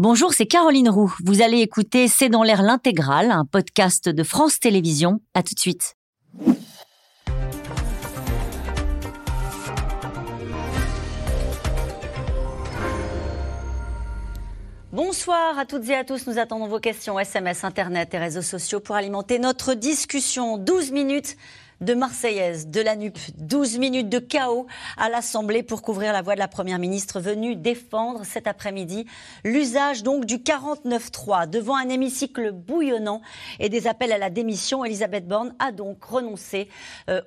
Bonjour, c'est Caroline Roux. Vous allez écouter C'est dans l'air l'intégrale, un podcast de France Télévisions. À tout de suite. Bonsoir à toutes et à tous. Nous attendons vos questions, SMS, Internet et réseaux sociaux pour alimenter notre discussion. 12 minutes de Marseillaise, de la NUPES, 12 minutes de chaos à l'Assemblée pour couvrir la voix de la Première ministre venue défendre cet après-midi l'usage donc du 49.3 devant un hémicycle bouillonnant et des appels à la démission. Elisabeth Borne a donc renoncé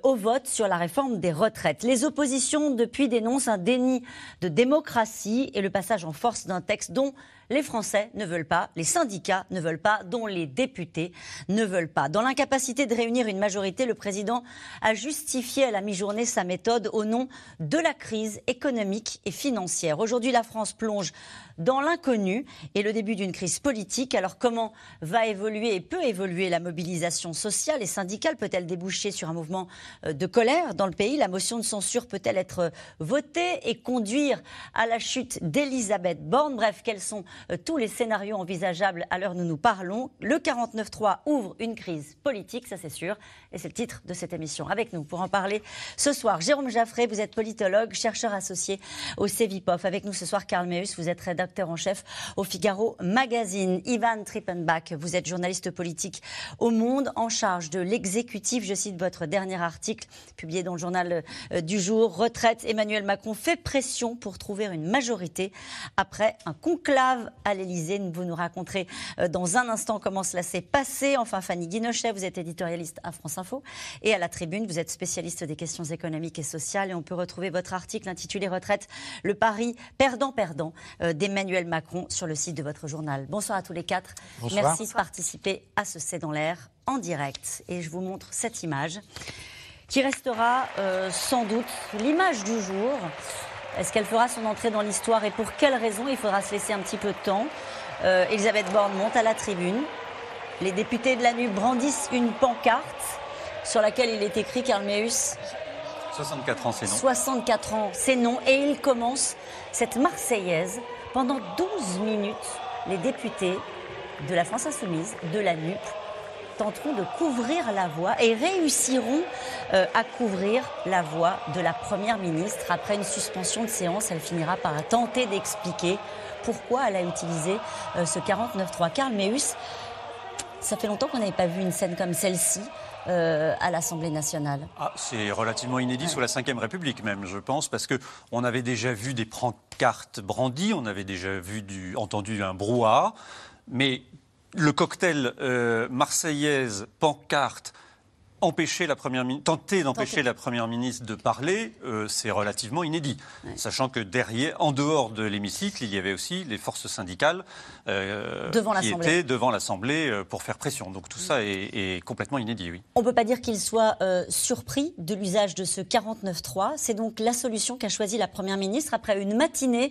au vote sur la réforme des retraites. Les oppositions depuis dénoncent un déni de démocratie et le passage en force d'un texte dont les Français ne veulent pas, les syndicats ne veulent pas, dont les députés ne veulent pas. Dans l'incapacité de réunir une majorité, le président a justifié à la mi-journée sa méthode au nom de la crise économique et financière. Aujourd'hui, la France plonge dans l'inconnu et le début d'une crise politique. Alors comment va évoluer et peut évoluer la mobilisation sociale et syndicale ? Peut-elle déboucher sur un mouvement de colère dans le pays ? La motion de censure peut-elle être votée et conduire à la chute d'Elisabeth Borne ? Bref, quels sont tous les scénarios envisageables à l'heure où nous parlons. Le 49.3 ouvre une crise politique, ça c'est sûr, et c'est le titre de cette émission. Avec nous pour en parler ce soir, Jérôme Jaffré, vous êtes politologue, chercheur associé au CEVIPOF. Avec nous ce soir, Carl Meeus, vous êtes rédacteur en chef au Figaro Magazine. Ivanne Trippenbach, vous êtes journaliste politique au Monde, en charge de l'exécutif. Je cite votre dernier article publié dans le journal du jour. Retraite, Emmanuel Macron fait pression pour trouver une majorité après un conclave à l'Élysée. Vous nous raconterez dans un instant comment cela s'est passé. Enfin, Fanny Guinochet, vous êtes éditorialiste à France Info et à La Tribune. Vous êtes spécialiste des questions économiques et sociales et on peut retrouver votre article intitulé « Retraite, le pari perdant-perdant » d'Emmanuel Macron sur le site de votre journal. Bonsoir à tous les quatre. Bonsoir. Merci de participer à ce C'est dans l'air en direct. Et je vous montre cette image qui restera sans doute l'image du jour. Est-ce qu'elle fera son entrée dans l'histoire et pour quelle raison ? Il faudra se laisser un petit peu de temps. Elisabeth Borne monte à la tribune. Les députés de la NUPES brandissent une pancarte sur laquelle il est écrit, Carl Meeus, 64 ans, c'est non. 64 ans, c'est non. Et il commence cette Marseillaise. Pendant 12 minutes, les députés de la France Insoumise, de la NUPES, tenteront de couvrir la voie et réussiront à couvrir la voie de la Première ministre. Après une suspension de séance, elle finira par tenter d'expliquer pourquoi elle a utilisé ce 49.3. Carl Meeus, ça fait longtemps qu'on n'avait pas vu une scène comme celle-ci à l'Assemblée nationale. Ah, c'est relativement inédit sous la cinquième République même, je pense, parce qu'on avait déjà vu des pancartes brandies, on avait déjà vu entendu un brouhaha, mais le cocktail marseillaise, pancarte, tenter d'empêcher la Première ministre de parler, c'est relativement inédit. Ouais. Sachant que derrière, en dehors de l'hémicycle, il y avait aussi les forces syndicales qui étaient devant l'Assemblée pour faire pression. Donc tout ça est complètement inédit, oui. On ne peut pas dire qu'ils soient surpris de l'usage de ce 49.3. C'est donc la solution qu'a choisie la Première ministre après une matinée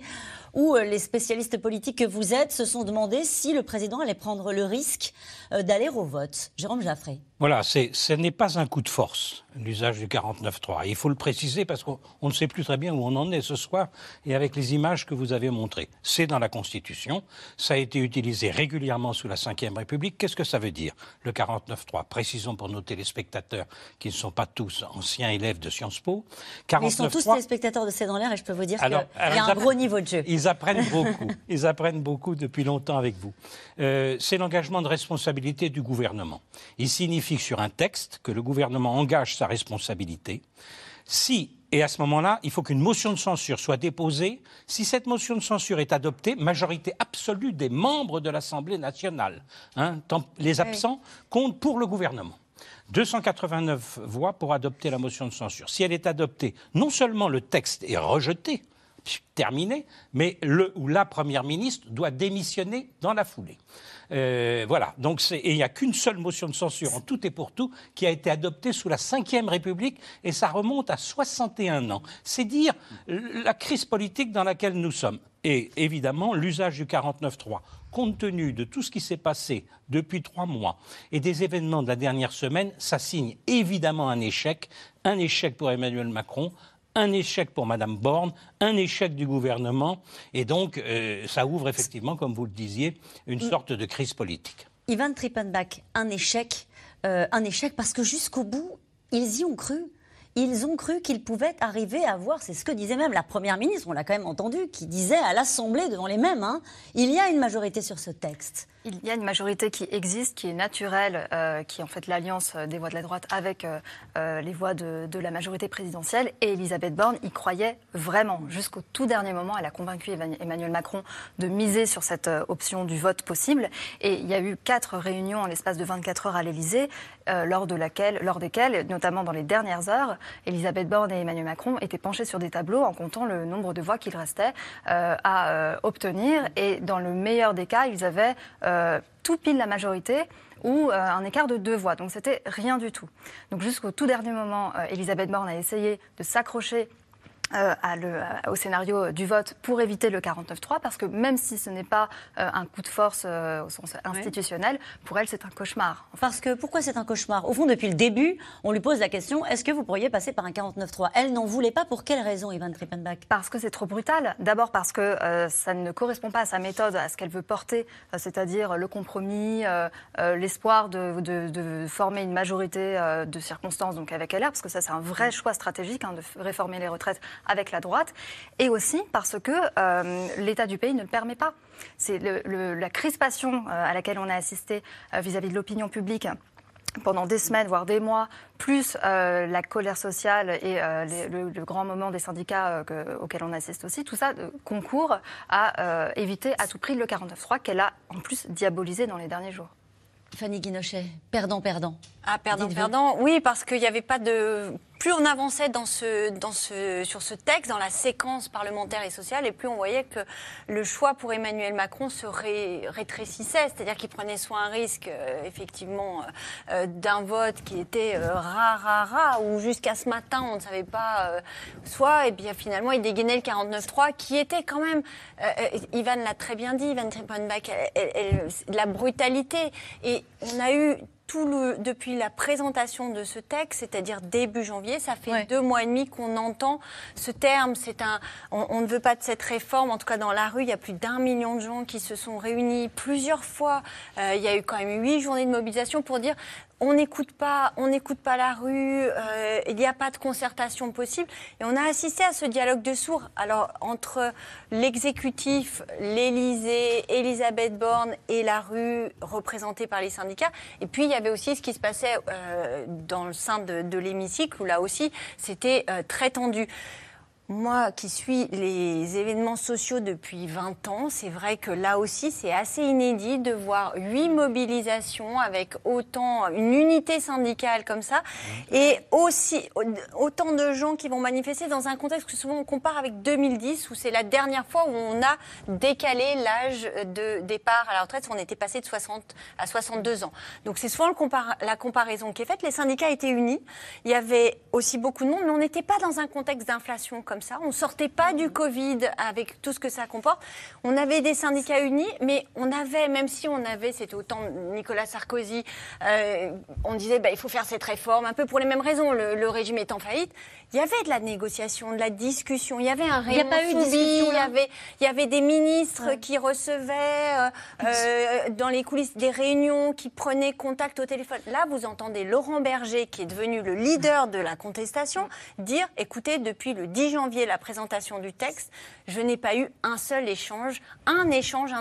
où les spécialistes politiques que vous êtes se sont demandé si le président allait prendre le risque d'aller au vote. Jérôme Jaffré. Voilà, ce n'est pas un coup de force, l'usage du 49.3. Il faut le préciser parce qu'on ne sait plus très bien où on en est ce soir et avec les images que vous avez montrées. C'est dans la Constitution, ça a été utilisé régulièrement sous la Ve République. Qu'est-ce que ça veut dire, le 49.3 ? Précisons pour nos téléspectateurs qui ne sont pas tous anciens élèves de Sciences Po. 49.3, mais ils sont tous téléspectateurs de C'est dans l'air et je peux vous dire qu'il y a un gros niveau de jeu. Ils apprennent beaucoup. Ils apprennent beaucoup depuis longtemps avec vous. C'est l'engagement de responsabilité du gouvernement. Il signifie sur un texte que le gouvernement engage sa responsabilité. Et à ce moment-là, il faut qu'une motion de censure soit déposée. Si cette motion de censure est adoptée, majorité absolue des membres de l'Assemblée nationale. Hein, les absents comptent pour le gouvernement. 289 voix pour adopter la motion de censure. Si elle est adoptée, non seulement le texte est rejeté, terminé, mais le ou la Première ministre doit démissionner dans la foulée. Voilà. Donc et il n'y a qu'une seule motion de censure en tout et pour tout qui a été adoptée sous la Ve République et ça remonte à 61 ans. C'est dire la crise politique dans laquelle nous sommes. Et évidemment, l'usage du 49.3, compte tenu de tout ce qui s'est passé depuis 3 mois et des événements de la dernière semaine, ça signe évidemment un échec pour Emmanuel Macron, un échec pour Mme Borne, un échec du gouvernement. Et donc, ça ouvre effectivement, comme vous le disiez, une sorte de crise politique. Ivanne Trippenbach, un échec parce que jusqu'au bout, ils y ont cru. Ils ont cru qu'ils pouvaient arriver à voir, c'est ce que disait même la Première ministre, on l'a quand même entendu, qui disait à l'Assemblée devant les mêmes, hein, il y a une majorité sur ce texte. Il y a une majorité qui existe, qui est naturelle, qui est en fait l'alliance des voix de la droite avec les voix de la majorité présidentielle. Et Elisabeth Borne y croyait vraiment. Jusqu'au tout dernier moment, elle a convaincu Emmanuel Macron de miser sur cette option du vote possible. Et il y a eu 4 réunions en l'espace de 24 heures à l'Élysée, lors desquelles, notamment dans les dernières heures, Elisabeth Borne et Emmanuel Macron étaient penchés sur des tableaux en comptant le nombre de voix qu'il restait à obtenir. Et dans le meilleur des cas, ils avaient tout pile la majorité ou un écart de 2 voix. Donc c'était rien du tout. Donc jusqu'au tout dernier moment, Elisabeth Borne a essayé de s'accrocher au scénario du vote pour éviter le 49-3, parce que même si ce n'est pas un coup de force au sens institutionnel, pour elle c'est un cauchemar. Enfin. Parce que pourquoi c'est un cauchemar ? Au fond, depuis le début, on lui pose la question, est-ce que vous pourriez passer par un 49-3 ? Elle n'en voulait pas, pour quelle raison, Ivanne Trippenbach ? Parce que c'est trop brutal. D'abord parce que ça ne correspond pas à sa méthode, à ce qu'elle veut porter, c'est-à-dire le compromis, l'espoir de former une majorité de circonstances, donc avec LR, parce que ça c'est un vrai choix stratégique, hein, de réformer les retraites avec la droite, et aussi parce que l'état du pays ne le permet pas. C'est la crispation à laquelle on a assisté vis-à-vis de l'opinion publique pendant des semaines, voire des mois, plus la colère sociale et le grand moment des syndicats auquel on assiste aussi, tout ça concourt à éviter à tout prix le 49-3 qu'elle a en plus diabolisé dans les derniers jours. Fanny Guinochet, perdant-perdant. Ah, perdant-perdant, oui, parce qu'il n'y avait pas de... Plus on avançait sur ce texte, dans la séquence parlementaire et sociale, et plus on voyait que le choix pour Emmanuel Macron se rétrécissait, c'est-à-dire qu'il prenait soit un risque, effectivement, d'un vote qui était rare, où jusqu'à ce matin, on ne savait pas soit, et bien finalement, il dégainait le 49-3, qui était quand même, Ivan l'a très bien dit, Ivanne Trippenbach, la brutalité, et on a eu... Depuis la présentation de ce texte, c'est-à-dire début janvier, ça fait 2 mois et demi qu'on entend ce terme. On ne veut pas de cette réforme. En tout cas, dans la rue, il y a plus d'1 million de gens qui se sont réunis plusieurs fois. Il y a eu quand même 8 journées de mobilisation pour dire... On n'écoute pas la rue, il n'y a pas de concertation possible. Et on a assisté à ce dialogue de sourds. Alors, entre l'exécutif, l'Élysée, Elisabeth Borne et la rue, représentée par les syndicats. Et puis, il y avait aussi ce qui se passait dans le sein de l'hémicycle, où là aussi, c'était très tendu. Moi qui suis les événements sociaux depuis 20 ans, c'est vrai que là aussi c'est assez inédit de voir 8 mobilisations avec autant, une unité syndicale comme ça, et aussi autant de gens qui vont manifester dans un contexte que souvent on compare avec 2010, où c'est la dernière fois où on a décalé l'âge de départ à la retraite, on était passé de 60 à 62 ans. Donc c'est souvent la comparaison qui est faite. Les syndicats étaient unis, il y avait aussi beaucoup de monde, mais on n'était pas dans un contexte d'inflation comme ça. On ne sortait pas du Covid avec tout ce que ça comporte. On avait des syndicats unis, mais on avait, même si on avait, c'était au temps de Nicolas Sarkozy, on disait il faut faire cette réforme, un peu pour les mêmes raisons, le régime est en faillite. Il y avait de la négociation, de la discussion, il y avait un Raymond Soubi, il y avait des ministres qui recevaient dans les coulisses des réunions, qui prenaient contact au téléphone. Là, vous entendez Laurent Berger, qui est devenu le leader de la contestation, dire, écoutez, depuis le 10 janvier, la présentation du texte, je n'ai pas eu un seul échange, un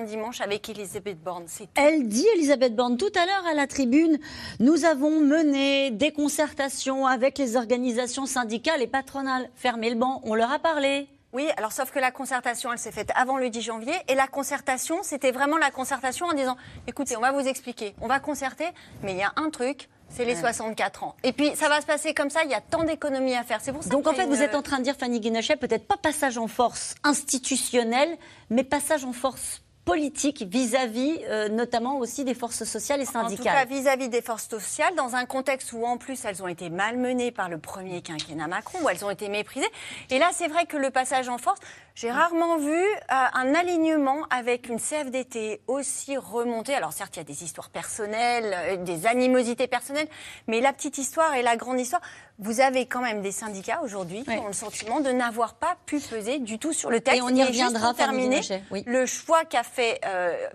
dimanche avec Elisabeth Borne. Elle dit, Elisabeth Borne, tout à l'heure à la tribune, nous avons mené des concertations avec les organisations syndicales et patronales. Fermez le banc, on leur a parlé. Oui, alors sauf que la concertation, elle s'est faite avant le 10 janvier. Et la concertation, c'était vraiment la concertation en disant, écoutez, on va vous expliquer, on va concerter, mais il y a un truc... C'est les 64 ans. Et puis, ça va se passer comme ça, il y a tant d'économies à faire. C'est pour ça. Donc, en fait, vous êtes en train de dire, Fanny Guinochet, peut-être pas passage en force institutionnelle, mais passage en force politique vis-à-vis, notamment aussi des forces sociales et syndicales. En tout cas, vis-à-vis des forces sociales, dans un contexte où, en plus, elles ont été malmenées par le premier quinquennat Macron, où elles ont été méprisées. Et là, c'est vrai que le passage en force... J'ai rarement vu un alignement avec une CFDT aussi remontée. Alors certes, il y a des histoires personnelles, des animosités personnelles, mais la petite histoire et la grande histoire, vous avez quand même des syndicats aujourd'hui qui ont le sentiment de n'avoir pas pu peser du tout sur le texte. Et on y reviendra, Fanny Guinochet. Le choix qu'a fait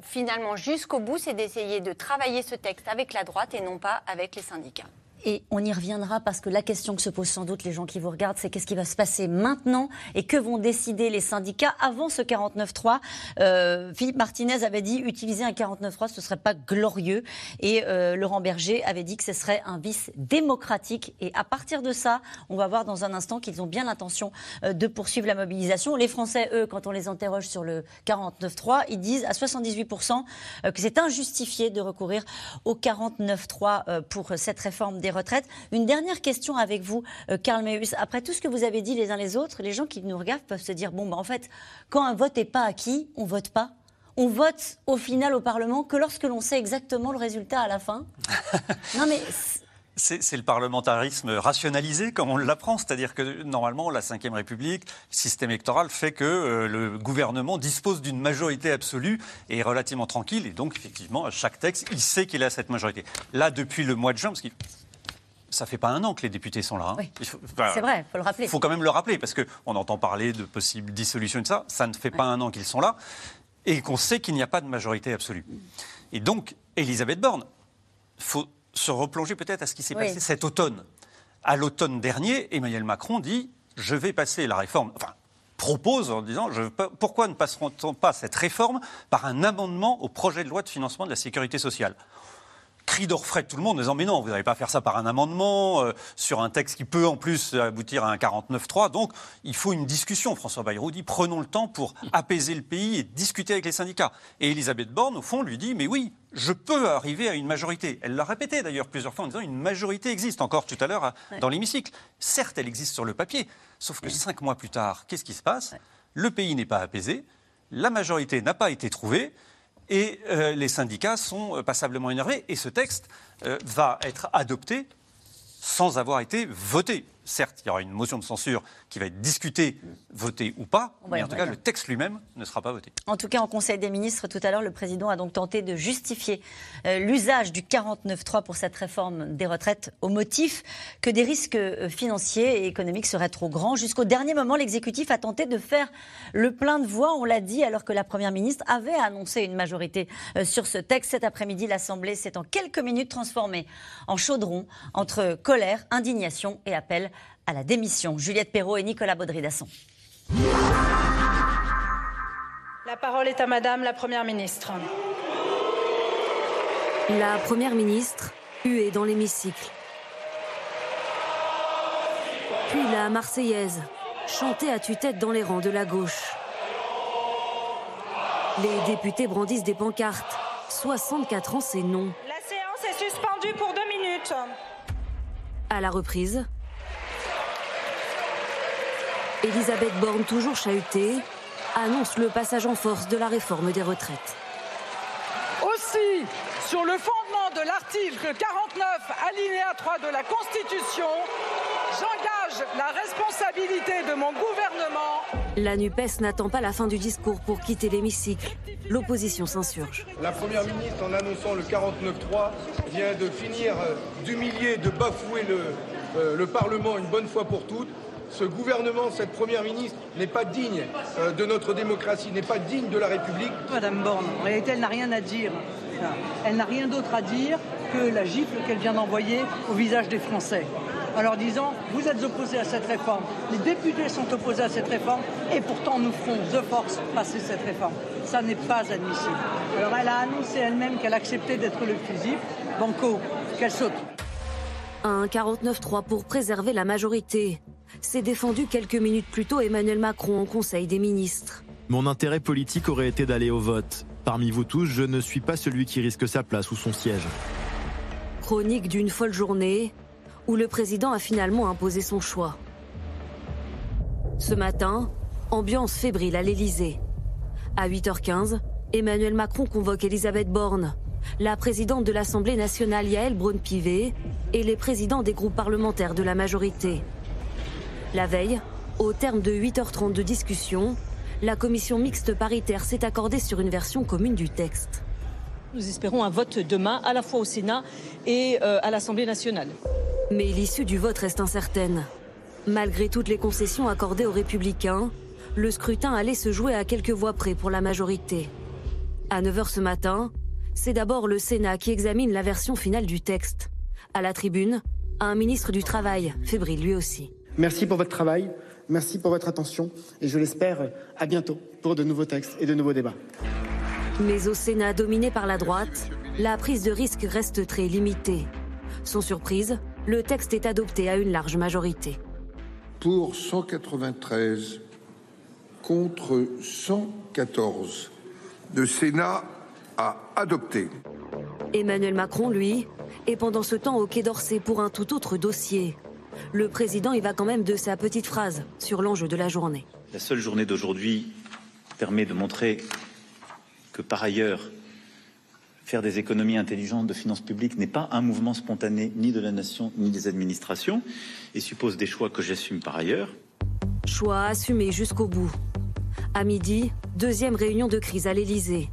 finalement jusqu'au bout, c'est d'essayer de travailler ce texte avec la droite et non pas avec les syndicats. Et on y reviendra parce que la question que se posent sans doute les gens qui vous regardent, c'est qu'est-ce qui va se passer maintenant et que vont décider les syndicats avant ce 49.3. Philippe Martinez avait dit utiliser un 49.3, ce ne serait pas glorieux. Et Laurent Berger avait dit que ce serait un vice démocratique. Et à partir de ça, on va voir dans un instant qu'ils ont bien l'intention de poursuivre la mobilisation. Les Français, eux, quand on les interroge sur le 49.3, ils disent à 78% que c'est injustifié de recourir au 49.3 pour cette réforme des retraites. Une dernière question avec vous, Carl Meeus. Après tout ce que vous avez dit les uns les autres, les gens qui nous regardent peuvent se dire, bon, bah, en fait, quand un vote n'est pas acquis, on ne vote pas. On vote au final au Parlement que lorsque l'on sait exactement le résultat à la fin. Non, mais... C'est le parlementarisme rationalisé, comme on l'apprend, c'est-à-dire que normalement la Ve République, le système électoral fait que le gouvernement dispose d'une majorité absolue et est relativement tranquille, et donc effectivement à chaque texte, il sait qu'il a cette majorité. Là, depuis le mois de juin, parce que ça fait pas un an que les députés sont là. Hein. Oui. Enfin, c'est vrai, faut le rappeler. Il faut quand même le rappeler, parce qu'on entend parler de possible dissolution de ça, ça ne fait pas un an qu'ils sont là, et qu'on sait qu'il n'y a pas de majorité absolue. Et donc, Elisabeth Borne, faut se replonger peut-être à ce qui s'est passé cet automne. À l'automne dernier, Emmanuel Macron dit « je vais passer la réforme », enfin propose en disant « pourquoi ne passeront-on pas cette réforme par un amendement au projet de loi de financement de la sécurité sociale ?» Cri d'orfraie de tout le monde en disant « mais non, vous n'allez pas faire ça par un amendement, sur un texte qui peut en plus aboutir à un 49.3, donc il faut une discussion ». François Bayrou dit « prenons le temps pour apaiser le pays et discuter avec les syndicats ». Et Elisabeth Borne, au fond, lui dit « mais oui ». Je peux arriver à une majorité. Elle l'a répété d'ailleurs plusieurs fois en disant une majorité existe, encore tout à l'heure dans l'hémicycle. Certes, elle existe sur le papier, sauf que 5 mois plus tard, qu'est-ce qui se passe ? Le pays n'est pas apaisé, la majorité n'a pas été trouvée et les syndicats sont passablement énervés. Et ce texte va être adopté sans avoir été voté. Certes, il y aura une motion de censure qui va être discutée, votée ou pas, mais en tout cas, le texte lui-même ne sera pas voté. En tout cas, en Conseil des ministres, tout à l'heure, le président a donc tenté de justifier l'usage du 49.3 pour cette réforme des retraites au motif que des risques financiers et économiques seraient trop grands. Jusqu'au dernier moment, l'exécutif a tenté de faire le plein de voix, on l'a dit, alors que la Première ministre avait annoncé une majorité sur ce texte. Cet après-midi, l'Assemblée s'est en quelques minutes transformée en chaudron entre colère, indignation et appel à la démission. Juliette Perrault et Nicolas Baudry-Dasson. La parole est à Madame la Première ministre. La Première ministre, huée dans l'hémicycle. Puis la Marseillaise, chantée à tue-tête dans les rangs de la gauche. Les députés brandissent des pancartes. 64 ans, c'est non. La séance est suspendue pour 2 minutes. À la reprise... Elisabeth Borne, toujours chahutée, annonce le passage en force de la réforme des retraites. Aussi, sur le fondement de l'article 49, alinéa 3 de la Constitution, j'engage la responsabilité de mon gouvernement. La NUPES n'attend pas la fin du discours pour quitter l'hémicycle. L'opposition s'insurge. La Première ministre, en annonçant le 49.3, vient de finir d'humilier, de bafouer le Parlement une bonne fois pour toutes. Ce gouvernement, cette Première ministre, n'est pas digne de notre démocratie, n'est pas digne de la République. Madame Borne, en réalité, elle n'a rien à dire. Enfin, elle n'a rien d'autre à dire que la gifle qu'elle vient d'envoyer au visage des Français. En leur disant, vous êtes opposés à cette réforme, les députés sont opposés à cette réforme, et pourtant nous ferons de force passer cette réforme. Ça n'est pas admissible. Alors elle a annoncé elle-même qu'elle acceptait d'être le fusible. Banco, qu'elle saute. Un 49.3 pour préserver la majorité. S'est défendu quelques minutes plus tôt Emmanuel Macron en Conseil des ministres. Mon intérêt politique aurait été d'aller au vote. Parmi vous tous, je ne suis pas celui qui risque sa place ou son siège. Chronique d'une folle journée où le président a finalement imposé son choix. Ce matin, ambiance fébrile à l'Élysée. À 8h15, Emmanuel Macron convoque Elisabeth Borne, la présidente de l'Assemblée nationale Yaël Braun-Pivet et les présidents des groupes parlementaires de la majorité. La veille, au terme de 8h30 de discussion, la commission mixte paritaire s'est accordée sur une version commune du texte. Nous espérons un vote demain, à la fois au Sénat et à l'Assemblée nationale. Mais l'issue du vote reste incertaine. Malgré toutes les concessions accordées aux Républicains, le scrutin allait se jouer à quelques voix près pour la majorité. À 9h ce matin, c'est d'abord le Sénat qui examine la version finale du texte. À la tribune, un ministre du Travail, fébrile lui aussi. Merci pour votre travail, merci pour votre attention et je l'espère à bientôt pour de nouveaux textes et de nouveaux débats. Mais au Sénat dominé par la droite, la prise de risque reste très limitée. Sans surprise, le texte est adopté à une large majorité. Pour 193, contre 114, le Sénat a adopté. Emmanuel Macron, lui, est pendant ce temps au Quai d'Orsay pour un tout autre dossier. Le président y va quand même de sa petite phrase sur l'enjeu de la journée. La seule journée d'aujourd'hui permet de montrer que par ailleurs, faire des économies intelligentes de finances publiques n'est pas un mouvement spontané ni de la nation ni des administrations et suppose des choix que j'assume par ailleurs. Choix assumés jusqu'au bout. À midi, deuxième réunion de crise à l'Élysée.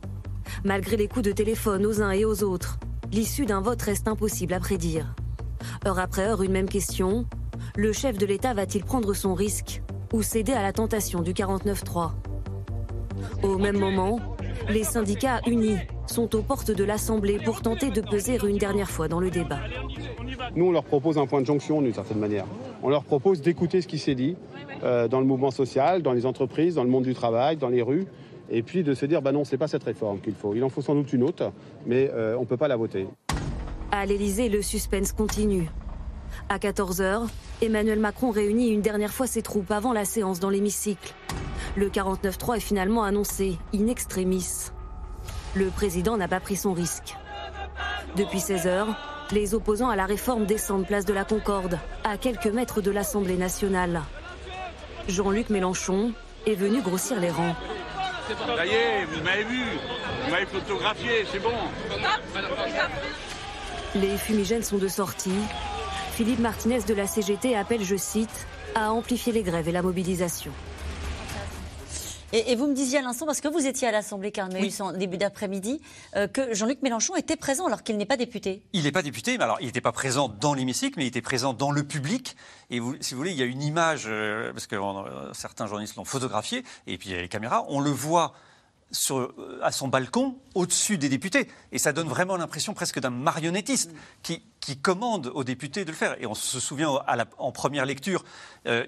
Malgré les coups de téléphone aux uns et aux autres, l'issue d'un vote reste impossible à prédire. Heure après heure, une même question. Le chef de l'État va-t-il prendre son risque ou céder à la tentation du 49.3 ? Au même moment, les syndicats unis sont aux portes de l'Assemblée pour tenter de peser une dernière fois dans le débat. Nous, on leur propose un point de jonction d'une certaine manière. On leur propose d'écouter ce qui s'est dit dans le mouvement social, dans les entreprises, dans le monde du travail, dans les rues, et puis de se dire, bah non, c'est pas cette réforme qu'il faut. Il en faut sans doute une autre, mais on ne peut pas la voter. À l'Élysée, le suspense continue. À 14h, Emmanuel Macron réunit une dernière fois ses troupes avant la séance dans l'hémicycle. Le 49.3 est finalement annoncé, in extremis. Le président n'a pas pris son risque. Depuis 16h, les opposants à la réforme descendent place de la Concorde, à quelques mètres de l'Assemblée nationale. Jean-Luc Mélenchon est venu grossir les rangs. Ça y est, vous m'avez vu, vous m'avez photographié, c'est bon. Les fumigènes sont de sortie. Philippe Martinez de la CGT appelle, je cite, à amplifier les grèves et la mobilisation. Et vous me disiez à l'instant, parce que vous étiez à l'Assemblée, Carl Meeus, en début d'après-midi, que Jean-Luc Mélenchon était présent alors qu'il n'est pas député. Il n'est pas député, mais alors il n'était pas présent dans l'hémicycle, mais il était présent dans le public. Et vous, si vous voulez, il y a une image, parce que certains journalistes l'ont photographié, et puis il y a les caméras, on le voit à son balcon, au-dessus des députés. Et ça donne vraiment l'impression presque d'un marionnettiste qui commande aux députés de le faire. Et on se souvient, en première lecture,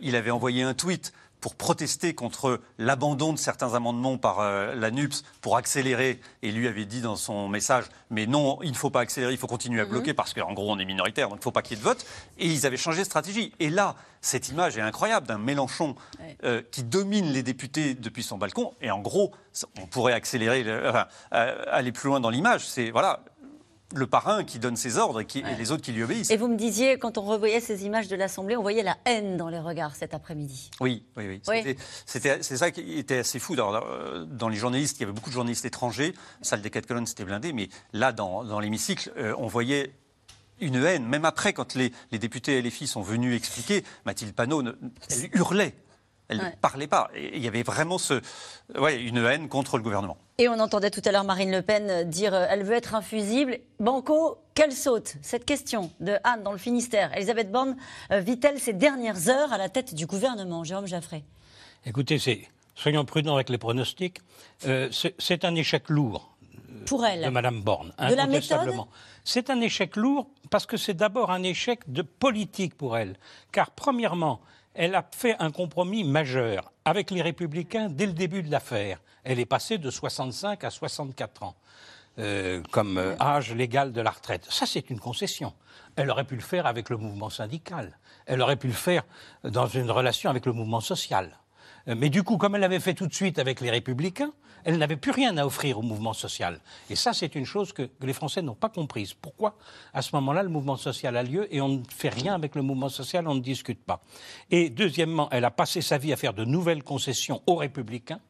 il avait envoyé un tweet pour protester contre l'abandon de certains amendements par la NUPES pour accélérer. Et lui avait dit dans son message, mais non, il ne faut pas accélérer, il faut continuer à bloquer parce qu'en gros, on est minoritaire, donc il ne faut pas qu'il y ait de vote. Et ils avaient changé de stratégie. Et là, cette image est incroyable d'un Mélenchon qui domine les députés depuis son balcon. Et en gros, on pourrait accélérer, aller plus loin dans l'image. C'est, voilà, le parrain qui donne ses ordres et les autres qui lui obéissent. Et vous me disiez, quand on revoyait ces images de l'Assemblée, on voyait la haine dans les regards cet après-midi. Oui. C'est ça qui était assez fou. Dans les journalistes, il y avait beaucoup de journalistes étrangers. La salle des 4 colonnes, c'était blindé. Mais là, dans l'hémicycle, on voyait une haine. Même après, quand les députés LFI sont venus expliquer, Mathilde Panot, elle hurlait. Elle ne parlait pas. Et il y avait vraiment une haine contre le gouvernement. Et on entendait tout à l'heure Marine Le Pen dire « elle veut être infusible ». Banco, qu'elle saute. Cette question de Anne dans le Finistère. Elisabeth Borne vit-elle ses dernières heures à la tête du gouvernement ? Jérôme Jaffré. Écoutez, soyons prudents avec les pronostics. C'est un échec lourd pour elle, de Mme Borne, incontestablement. C'est un échec lourd parce que c'est d'abord un échec de politique pour elle. Car premièrement, elle a fait un compromis majeur avec les Républicains dès le début de l'affaire. Elle est passée de 65 à 64 ans comme âge légal de la retraite. Ça, c'est une concession. Elle aurait pu le faire avec le mouvement syndical. Elle aurait pu le faire dans une relation avec le mouvement social. Mais du coup, comme elle l'avait fait tout de suite avec les Républicains, elle n'avait plus rien à offrir au mouvement social. Et ça, c'est une chose que les Français n'ont pas comprise. Pourquoi, à ce moment-là, le mouvement social a lieu et on ne fait rien avec le mouvement social, on ne discute pas. Et deuxièmement, elle a passé sa vie à faire de nouvelles concessions aux Républicains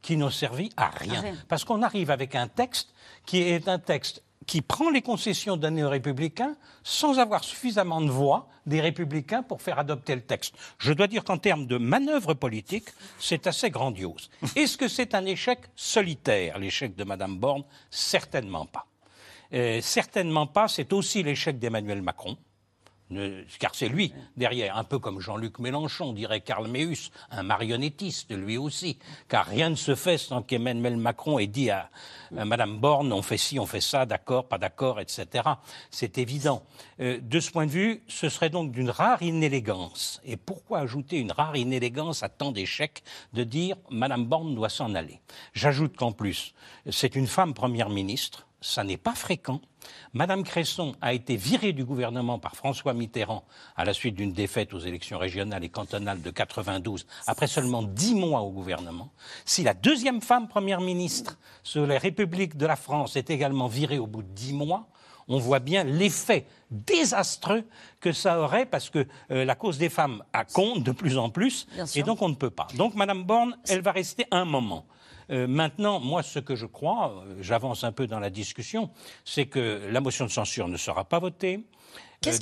qui n'ont servi à rien. Parce qu'on arrive avec un texte qui est un texte qui prend les concessions données aux Républicains sans avoir suffisamment de voix des Républicains pour faire adopter le texte. Je dois dire qu'en termes de manœuvre politique, c'est assez grandiose. Est-ce que c'est un échec solitaire, l'échec de Mme Borne? Certainement pas. Certainement pas, c'est aussi l'échec d'Emmanuel Macron, car c'est lui derrière, un peu comme Jean-Luc Mélenchon, dirait Carl Meeus, un marionnettiste lui aussi, car rien ne se fait sans qu'Emmanuel Macron ait dit à Mme Borne, on fait ci, on fait ça, d'accord, pas d'accord, etc. C'est évident. De ce point de vue, ce serait donc d'une rare inélégance. Et pourquoi ajouter une rare inélégance à tant d'échecs de dire Mme Borne doit s'en aller? J'ajoute qu'en plus, c'est une femme première ministre, ça n'est pas fréquent. Madame Cresson a été virée du gouvernement par François Mitterrand à la suite d'une défaite aux élections régionales et cantonales de 92, après seulement 10 mois au gouvernement. Si la deuxième femme première ministre sur les Républiques de la France est également virée au bout de 10 mois, on voit bien l'effet désastreux que ça aurait, parce que la cause des femmes compte de plus en plus, et donc on ne peut pas. Donc Madame Borne, elle va rester un moment. Maintenant, moi, ce que je crois, j'avance un peu dans la discussion, c'est que la motion de censure ne sera pas votée. Qu'est-ce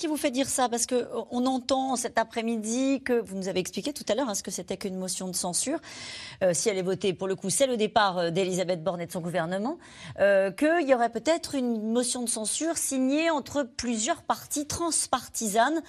qui vous fait dire ça? Parce qu'on entend cet après-midi que vous nous avez expliqué tout à l'heure ce que c'était qu'une motion de censure, si elle est votée, pour le coup, c'est le départ d'Elisabeth Borne et de son gouvernement, qu'il y aurait peut-être une motion de censure signée entre plusieurs partis transpartisanes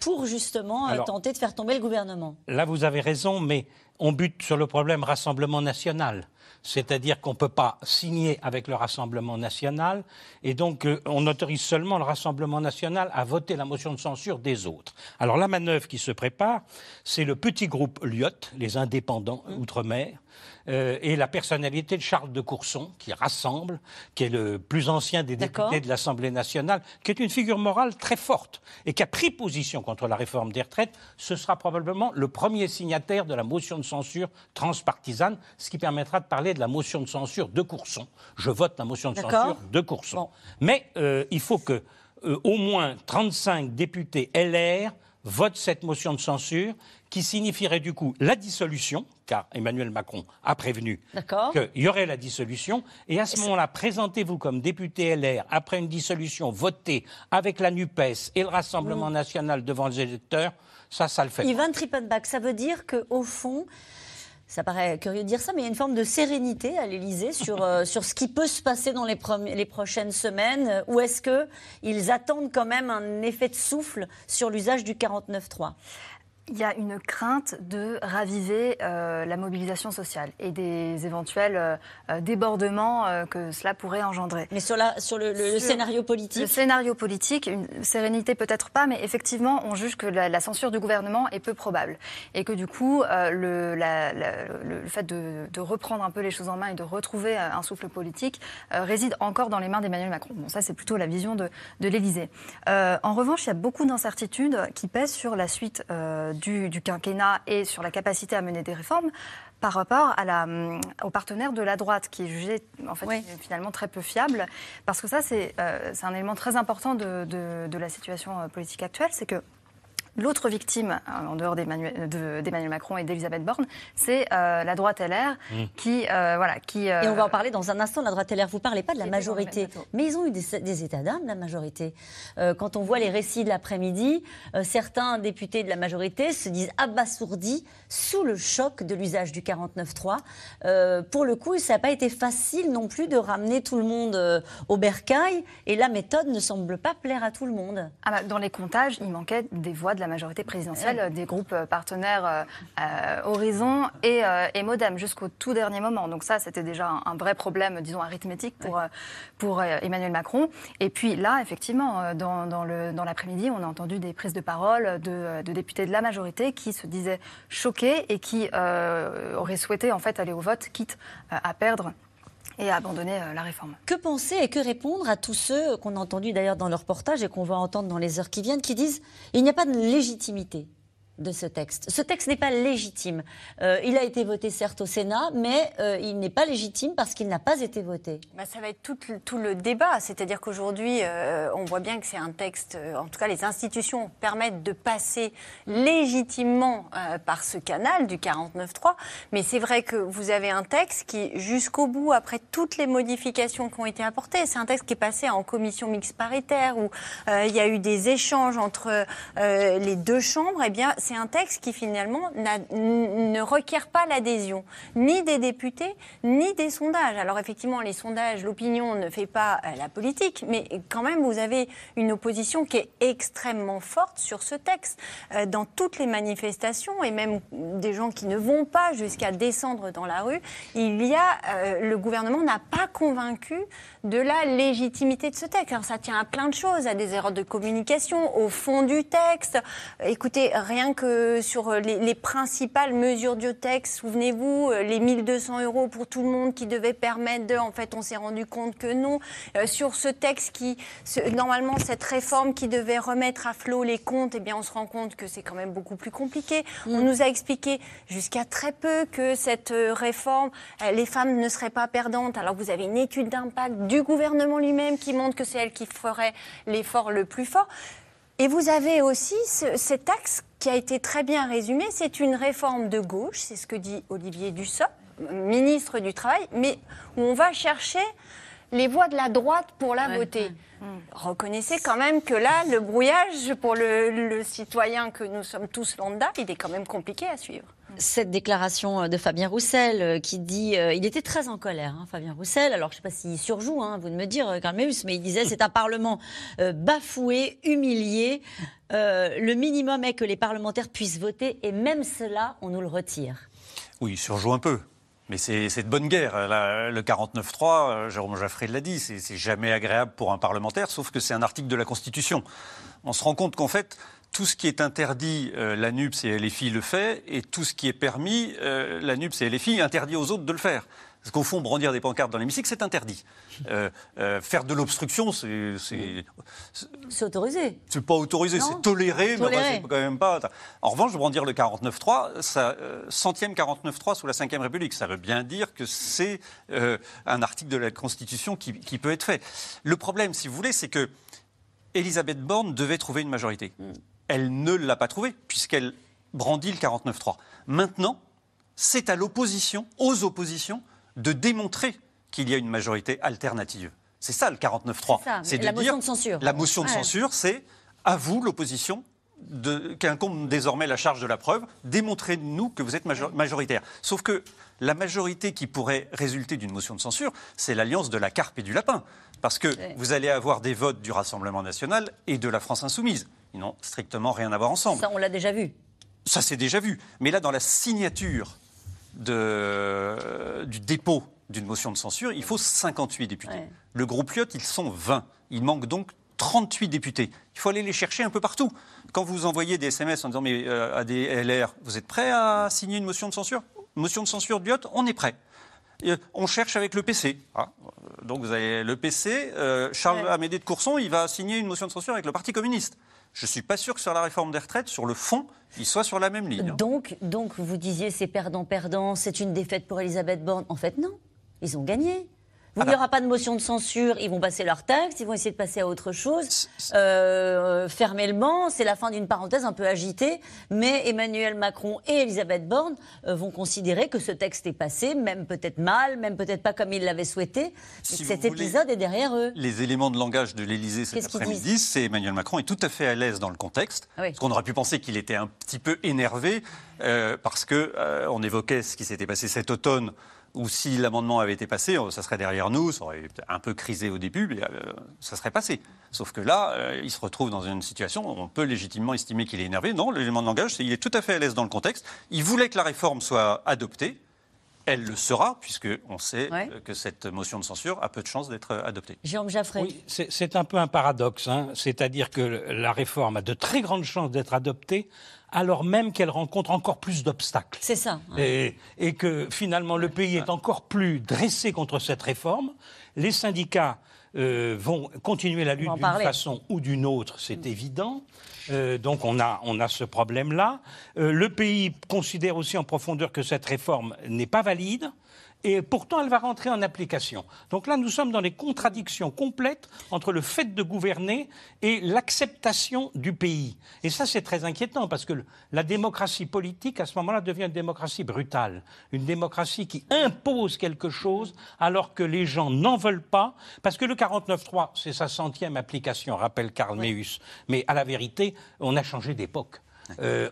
pour justement tenter de faire tomber le gouvernement. Là, vous avez raison, mais on bute sur le problème Rassemblement National. C'est-à-dire qu'on ne peut pas signer avec le Rassemblement National, et donc on autorise seulement le Rassemblement National à voter la motion de censure des autres. Alors la manœuvre qui se prépare, c'est le petit groupe Lyotte, les Indépendants Outre-mer, et la personnalité de Charles de Courson, qui rassemble, qui est le plus ancien des députés de l'Assemblée nationale, qui est une figure morale très forte, et qui a pris position contre la réforme des retraites. Ce sera probablement le premier signataire de la motion de censure transpartisane, ce qui permettra de parler de la motion de censure de Courson. Je vote la motion de censure de Courson. Bon. Mais il faut que au moins 35 députés LR votent cette motion de censure, qui signifierait du coup la dissolution, car Emmanuel Macron a prévenu qu'il y aurait la dissolution, et à ce moment-là, présentez-vous comme député LR, après une dissolution votée avec la NUPES et le Rassemblement National devant les électeurs, ça le fait. Ivanne Trippenbach, ça veut dire qu'au fond, ça paraît curieux de dire ça, mais il y a une forme de sérénité à l'Élysée sur ce qui peut se passer dans les prochaines semaines, ou est-ce qu'ils attendent quand même un effet de souffle sur l'usage du 49.3 ? Il y a une crainte de raviver la mobilisation sociale et des éventuels débordements que cela pourrait engendrer. Mais sur le scénario politique ? Le scénario politique, une sérénité peut-être pas, mais effectivement, on juge que la censure du gouvernement est peu probable. Et que du coup, le fait de reprendre un peu les choses en main et de retrouver un souffle politique réside encore dans les mains d'Emmanuel Macron. Bon, ça, c'est plutôt la vision de l'Élysée. En revanche, il y a beaucoup d'incertitudes qui pèsent sur la suite du quinquennat et sur la capacité à mener des réformes par rapport aux partenaires de la droite, qui est jugé finalement très peu fiable, parce que ça c'est un élément très important de la situation politique actuelle, c'est que l'autre victime, en dehors d'Emmanuel Macron et d'Elisabeth Borne, c'est la droite LR qui et on va en parler dans un instant, la droite LR. Vous ne parlez pas de la majorité, mais ils ont eu des états d'âme, la majorité. Quand on voit les récits de l'après-midi, certains députés de la majorité se disent abasourdis sous le choc de l'usage du 49.3. Pour le coup, ça n'a pas été facile non plus de ramener tout le monde au bercail, et la méthode ne semble pas plaire à tout le monde. Dans les comptages, il manquait des voix de la majorité présidentielle, des groupes partenaires Horizon et Modem, jusqu'au tout dernier moment. Donc ça, c'était déjà un vrai problème, disons, arithmétique pour Emmanuel Macron. Et puis là, effectivement, dans l'après-midi, on a entendu des prises de parole de députés de la majorité qui se disaient choqués et qui auraient souhaité en fait aller au vote, quitte à perdre et à abandonner la réforme. Que penser et que répondre à tous ceux qu'on a entendus d'ailleurs dans le reportage et qu'on va entendre dans les heures qui viennent, qui disent il n'y a pas de légitimité de ce texte. Ce texte n'est pas légitime. Il a été voté certes au Sénat, mais il n'est pas légitime parce qu'il n'a pas été voté. Bah, ça va être tout le débat. C'est-à-dire qu'aujourd'hui, on voit bien que c'est un texte, en tout cas les institutions permettent de passer légitimement par ce canal du 49.3. Mais c'est vrai que vous avez un texte qui, jusqu'au bout, après toutes les modifications qui ont été apportées, c'est un texte qui est passé en commission mixte paritaire, où il y a eu des échanges entre les deux chambres, et bien c'est un texte qui finalement ne requiert pas l'adhésion, ni des députés, ni des sondages. Alors effectivement, les sondages, l'opinion ne fait pas la politique, mais quand même vous avez une opposition qui est extrêmement forte sur ce texte. Dans toutes les manifestations, et même des gens qui ne vont pas jusqu'à descendre dans la rue, il y a, le gouvernement n'a pas convaincu de la légitimité de ce texte. Alors ça tient à plein de choses, à des erreurs de communication, au fond du texte. Écoutez, rien que sur les principales mesures du texte, souvenez-vous, les 1 200 € pour tout le monde qui devait permettre de... En fait, on s'est rendu compte que non. Sur ce texte qui... Normalement, cette réforme qui devait remettre à flot les comptes, eh bien, on se rend compte que c'est quand même beaucoup plus compliqué. Mmh. On nous a expliqué jusqu'à très peu que cette réforme, les femmes ne seraient pas perdantes. Alors, vous avez une étude d'impact du gouvernement lui-même qui montre que c'est elle qui ferait l'effort le plus fort. Et vous avez aussi cet axe qui a été très bien résumé, c'est une réforme de gauche, c'est ce que dit Olivier Dussopt, ministre du Travail, mais où on va chercher les voix de la droite pour la voter. Mmh. Reconnaissez quand même que là, le brouillage pour le citoyen que nous sommes tous lambda, il est quand même compliqué à suivre. Cette déclaration de Fabien Roussel qui dit... il était très en colère, hein, Fabien Roussel. Alors, je ne sais pas s'il surjoue, hein, vous de me dire, Carl Meeus, mais il disait c'est un Parlement bafoué, humilié. Le minimum est que les parlementaires puissent voter et même cela, on nous le retire. Oui, il surjoue un peu. Mais c'est de bonne guerre. Le 49.3, Jérôme Jaffré l'a dit, c'est jamais agréable pour un parlementaire, sauf que c'est un article de la Constitution. On se rend compte qu'en fait, tout ce qui est interdit, la NUPES et LFI le fait, et tout ce qui est permis, la NUPES et LFI interdit aux autres de le faire. Parce qu'au fond, brandir des pancartes dans l'hémicycle, c'est interdit. Faire de l'obstruction, c'est autorisé. C'est pas autorisé, c'est toléré, mais c'est quand même pas... En revanche, brandir le 49.3, centième 49.3 sous la cinquième République, ça veut bien dire que c'est un article de la Constitution qui peut être fait. Le problème, si vous voulez, c'est que Elisabeth Borne devait trouver une majorité. Elle ne l'a pas trouvée, puisqu'elle brandit le 49.3. Maintenant, c'est à l'opposition, aux oppositions, de démontrer qu'il y a une majorité alternative. C'est ça le 49.3. C'est la motion de censure. La motion de censure, c'est à vous, l'opposition, qu'incombe désormais la charge de la preuve, démontrez-nous que vous êtes majoritaire. Sauf que la majorité qui pourrait résulter d'une motion de censure, c'est l'alliance de la carpe et du lapin. Parce que vous allez avoir des votes du Rassemblement National et de la France Insoumise. Ils n'ont strictement rien à voir ensemble. Ça, on l'a déjà vu. Ça, c'est déjà vu. Mais là, dans la signature... du dépôt d'une motion de censure, il faut 58 députés. Ouais. Le groupe Lyot, ils sont 20. Il manque donc 38 députés. Il faut aller les chercher un peu partout. Quand vous envoyez des SMS en disant mais à des LR, vous êtes prêts à signer une motion de censure ? Motion de censure de Lyot, on est prêt. On cherche avec le PC. Ah. Donc vous avez le PC. Charles Amédée de Courson, il va signer une motion de censure avec le Parti communiste. Je ne suis pas sûr que sur la réforme des retraites, sur le fond, ils soient sur la même ligne. Donc vous disiez c'est perdant-perdant, c'est une défaite pour Elisabeth Borne. En fait, non. Ils ont gagné. Il n'y aura pas de motion de censure, ils vont passer leur texte, ils vont essayer de passer à autre chose. Fermez le banc, c'est la fin d'une parenthèse un peu agitée, mais Emmanuel Macron et Elisabeth Borne vont considérer que ce texte est passé, même peut-être mal, même peut-être pas comme ils l'avaient souhaité. Si cet épisode est derrière eux. Les éléments de langage de l'Élysée cet après-midi, c'est Emmanuel Macron est tout à fait à l'aise dans le contexte, parce qu'on aurait pu penser qu'il était un petit peu énervé, parce que on évoquait ce qui s'était passé cet automne, ou si l'amendement avait été passé, ça serait derrière nous, ça aurait un peu crisé au début, mais ça serait passé. Sauf que là, il se retrouve dans une situation où on peut légitimement estimer qu'il est énervé. Non, l'élément de langage, c'est qu'il est tout à fait à l'aise dans le contexte. Il voulait que la réforme soit adoptée. Elle le sera, puisqu'on sait que cette motion de censure a peu de chances d'être adoptée. Jérôme Jaffré. Oui, c'est un peu un paradoxe. Hein. C'est-à-dire que la réforme a de très grandes chances d'être adoptée, alors même qu'elle rencontre encore plus d'obstacles. C'est ça. Hein. Et que finalement le pays est encore plus dressé contre cette réforme. Les syndicats vont continuer la lutte d'une façon ou d'une autre, c'est évident. Donc on a ce problème-là. Le pays considère aussi en profondeur que cette réforme n'est pas valide. Et pourtant, elle va rentrer en application. Donc là, nous sommes dans les contradictions complètes entre le fait de gouverner et l'acceptation du pays. Et ça, c'est très inquiétant, parce que la démocratie politique, à ce moment-là, devient une démocratie brutale. Une démocratie qui impose quelque chose, alors que les gens n'en veulent pas. Parce que le 49.3, c'est sa 100e application, rappelle Carl Meeus. Mais à la vérité, on a changé d'époque.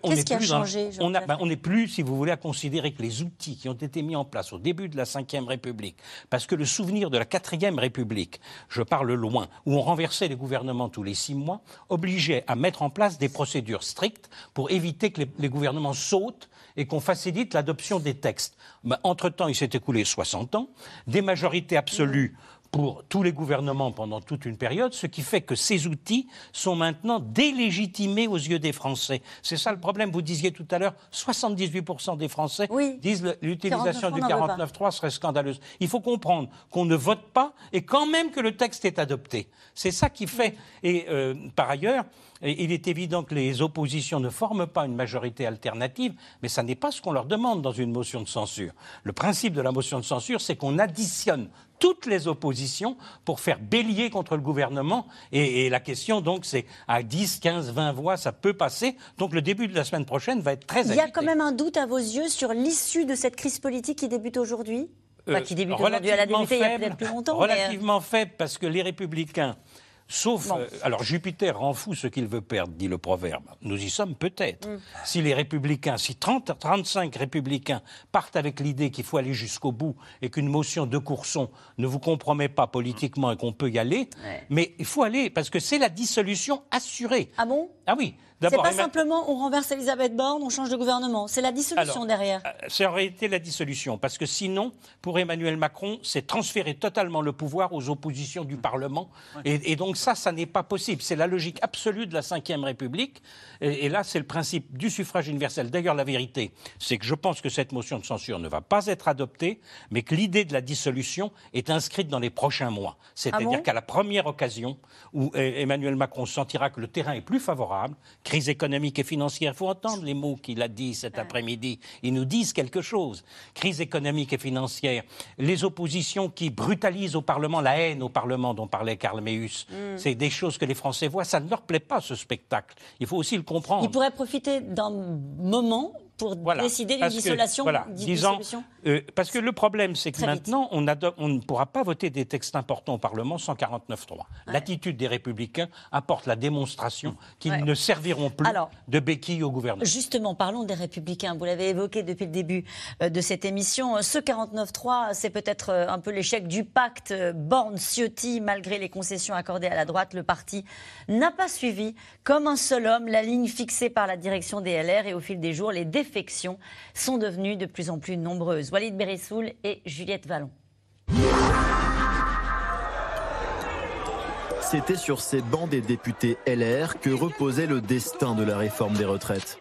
Qu'est-ce qui a changé ? On n'est plus, si vous voulez, à considérer que les outils qui ont été mis en place au début de la Ve République, parce que le souvenir de la IVe République, je parle loin, où on renversait les gouvernements tous les 6 mois, obligeait à mettre en place des procédures strictes pour éviter que les gouvernements sautent et qu'on facilite l'adoption des textes. Ben, entre-temps, il s'est écoulé 60 ans, des majorités absolues pour tous les gouvernements pendant toute une période, ce qui fait que ces outils sont maintenant délégitimés aux yeux des Français. C'est ça le problème. Vous disiez tout à l'heure, 78% des Français disent l'utilisation du 49.3 serait scandaleuse. Il faut comprendre qu'on ne vote pas et quand même que le texte est adopté. C'est ça qui fait. Et par ailleurs, il est évident que les oppositions ne forment pas une majorité alternative, mais ça n'est pas ce qu'on leur demande dans une motion de censure. Le principe de la motion de censure, c'est qu'on additionne toutes les oppositions pour faire bélier contre le gouvernement. Et la question, donc, c'est à 10, 15, 20 voix, ça peut passer. Donc le début de la semaine prochaine va être très agité. Il y a quand même un doute à vos yeux sur l'issue de cette crise politique qui débute aujourd'hui, qui débute aujourd'hui, elle a débuté il y a peut-être plus longtemps. Relativement faible, parce que les Républicains... Sauf, alors Jupiter rend fou ce qu'il veut perdre, dit le proverbe. Nous y sommes peut-être. Si les républicains, si 35 républicains partent avec l'idée qu'il faut aller jusqu'au bout et qu'une motion de Courson ne vous compromet pas politiquement et qu'on peut y aller, mais il faut aller parce que c'est la dissolution assurée. Ah bon ? Ah oui. C'est pas simplement on renverse Elisabeth Borne, on change de gouvernement. C'est la dissolution derrière. C'est en réalité la dissolution. Parce que sinon, pour Emmanuel Macron, c'est transférer totalement le pouvoir aux oppositions du Parlement. Et donc ça n'est pas possible. C'est la logique absolue de la Ve République. Et là, c'est le principe du suffrage universel. D'ailleurs, la vérité, c'est que je pense que cette motion de censure ne va pas être adoptée, mais que l'idée de la dissolution est inscrite dans les prochains mois. C'est-à-dire qu'à la première occasion où Emmanuel Macron sentira que le terrain est plus favorable, crise économique et financière, il faut entendre les mots qu'il a dit cet après-midi, ils nous disent quelque chose. Crise économique et financière, les oppositions qui brutalisent au Parlement, la haine au Parlement dont parlait Carl Meeus, c'est des choses que les Français voient, ça ne leur plaît pas ce spectacle, il faut aussi le comprendre. Ils pourraient profiter d'un moment pour décider d'une dissolution. Parce que le problème, c'est que maintenant, on ne pourra pas voter des textes importants au Parlement sans 49.3. L'attitude des Républicains apporte la démonstration qu'ils ne serviront plus de béquilles au gouvernement. Justement, parlons des Républicains. Vous l'avez évoqué depuis le début de cette émission. Ce 49.3, c'est peut-être un peu l'échec du pacte Borne-Ciotti. Malgré les concessions accordées à la droite, le parti n'a pas suivi, comme un seul homme, la ligne fixée par la direction des LR. Et au fil des jours, les défections sont devenues de plus en plus nombreuses. Walid Berissoul et Juliette Vallon. C'était sur ces bancs des députés LR que reposait le destin de la réforme des retraites.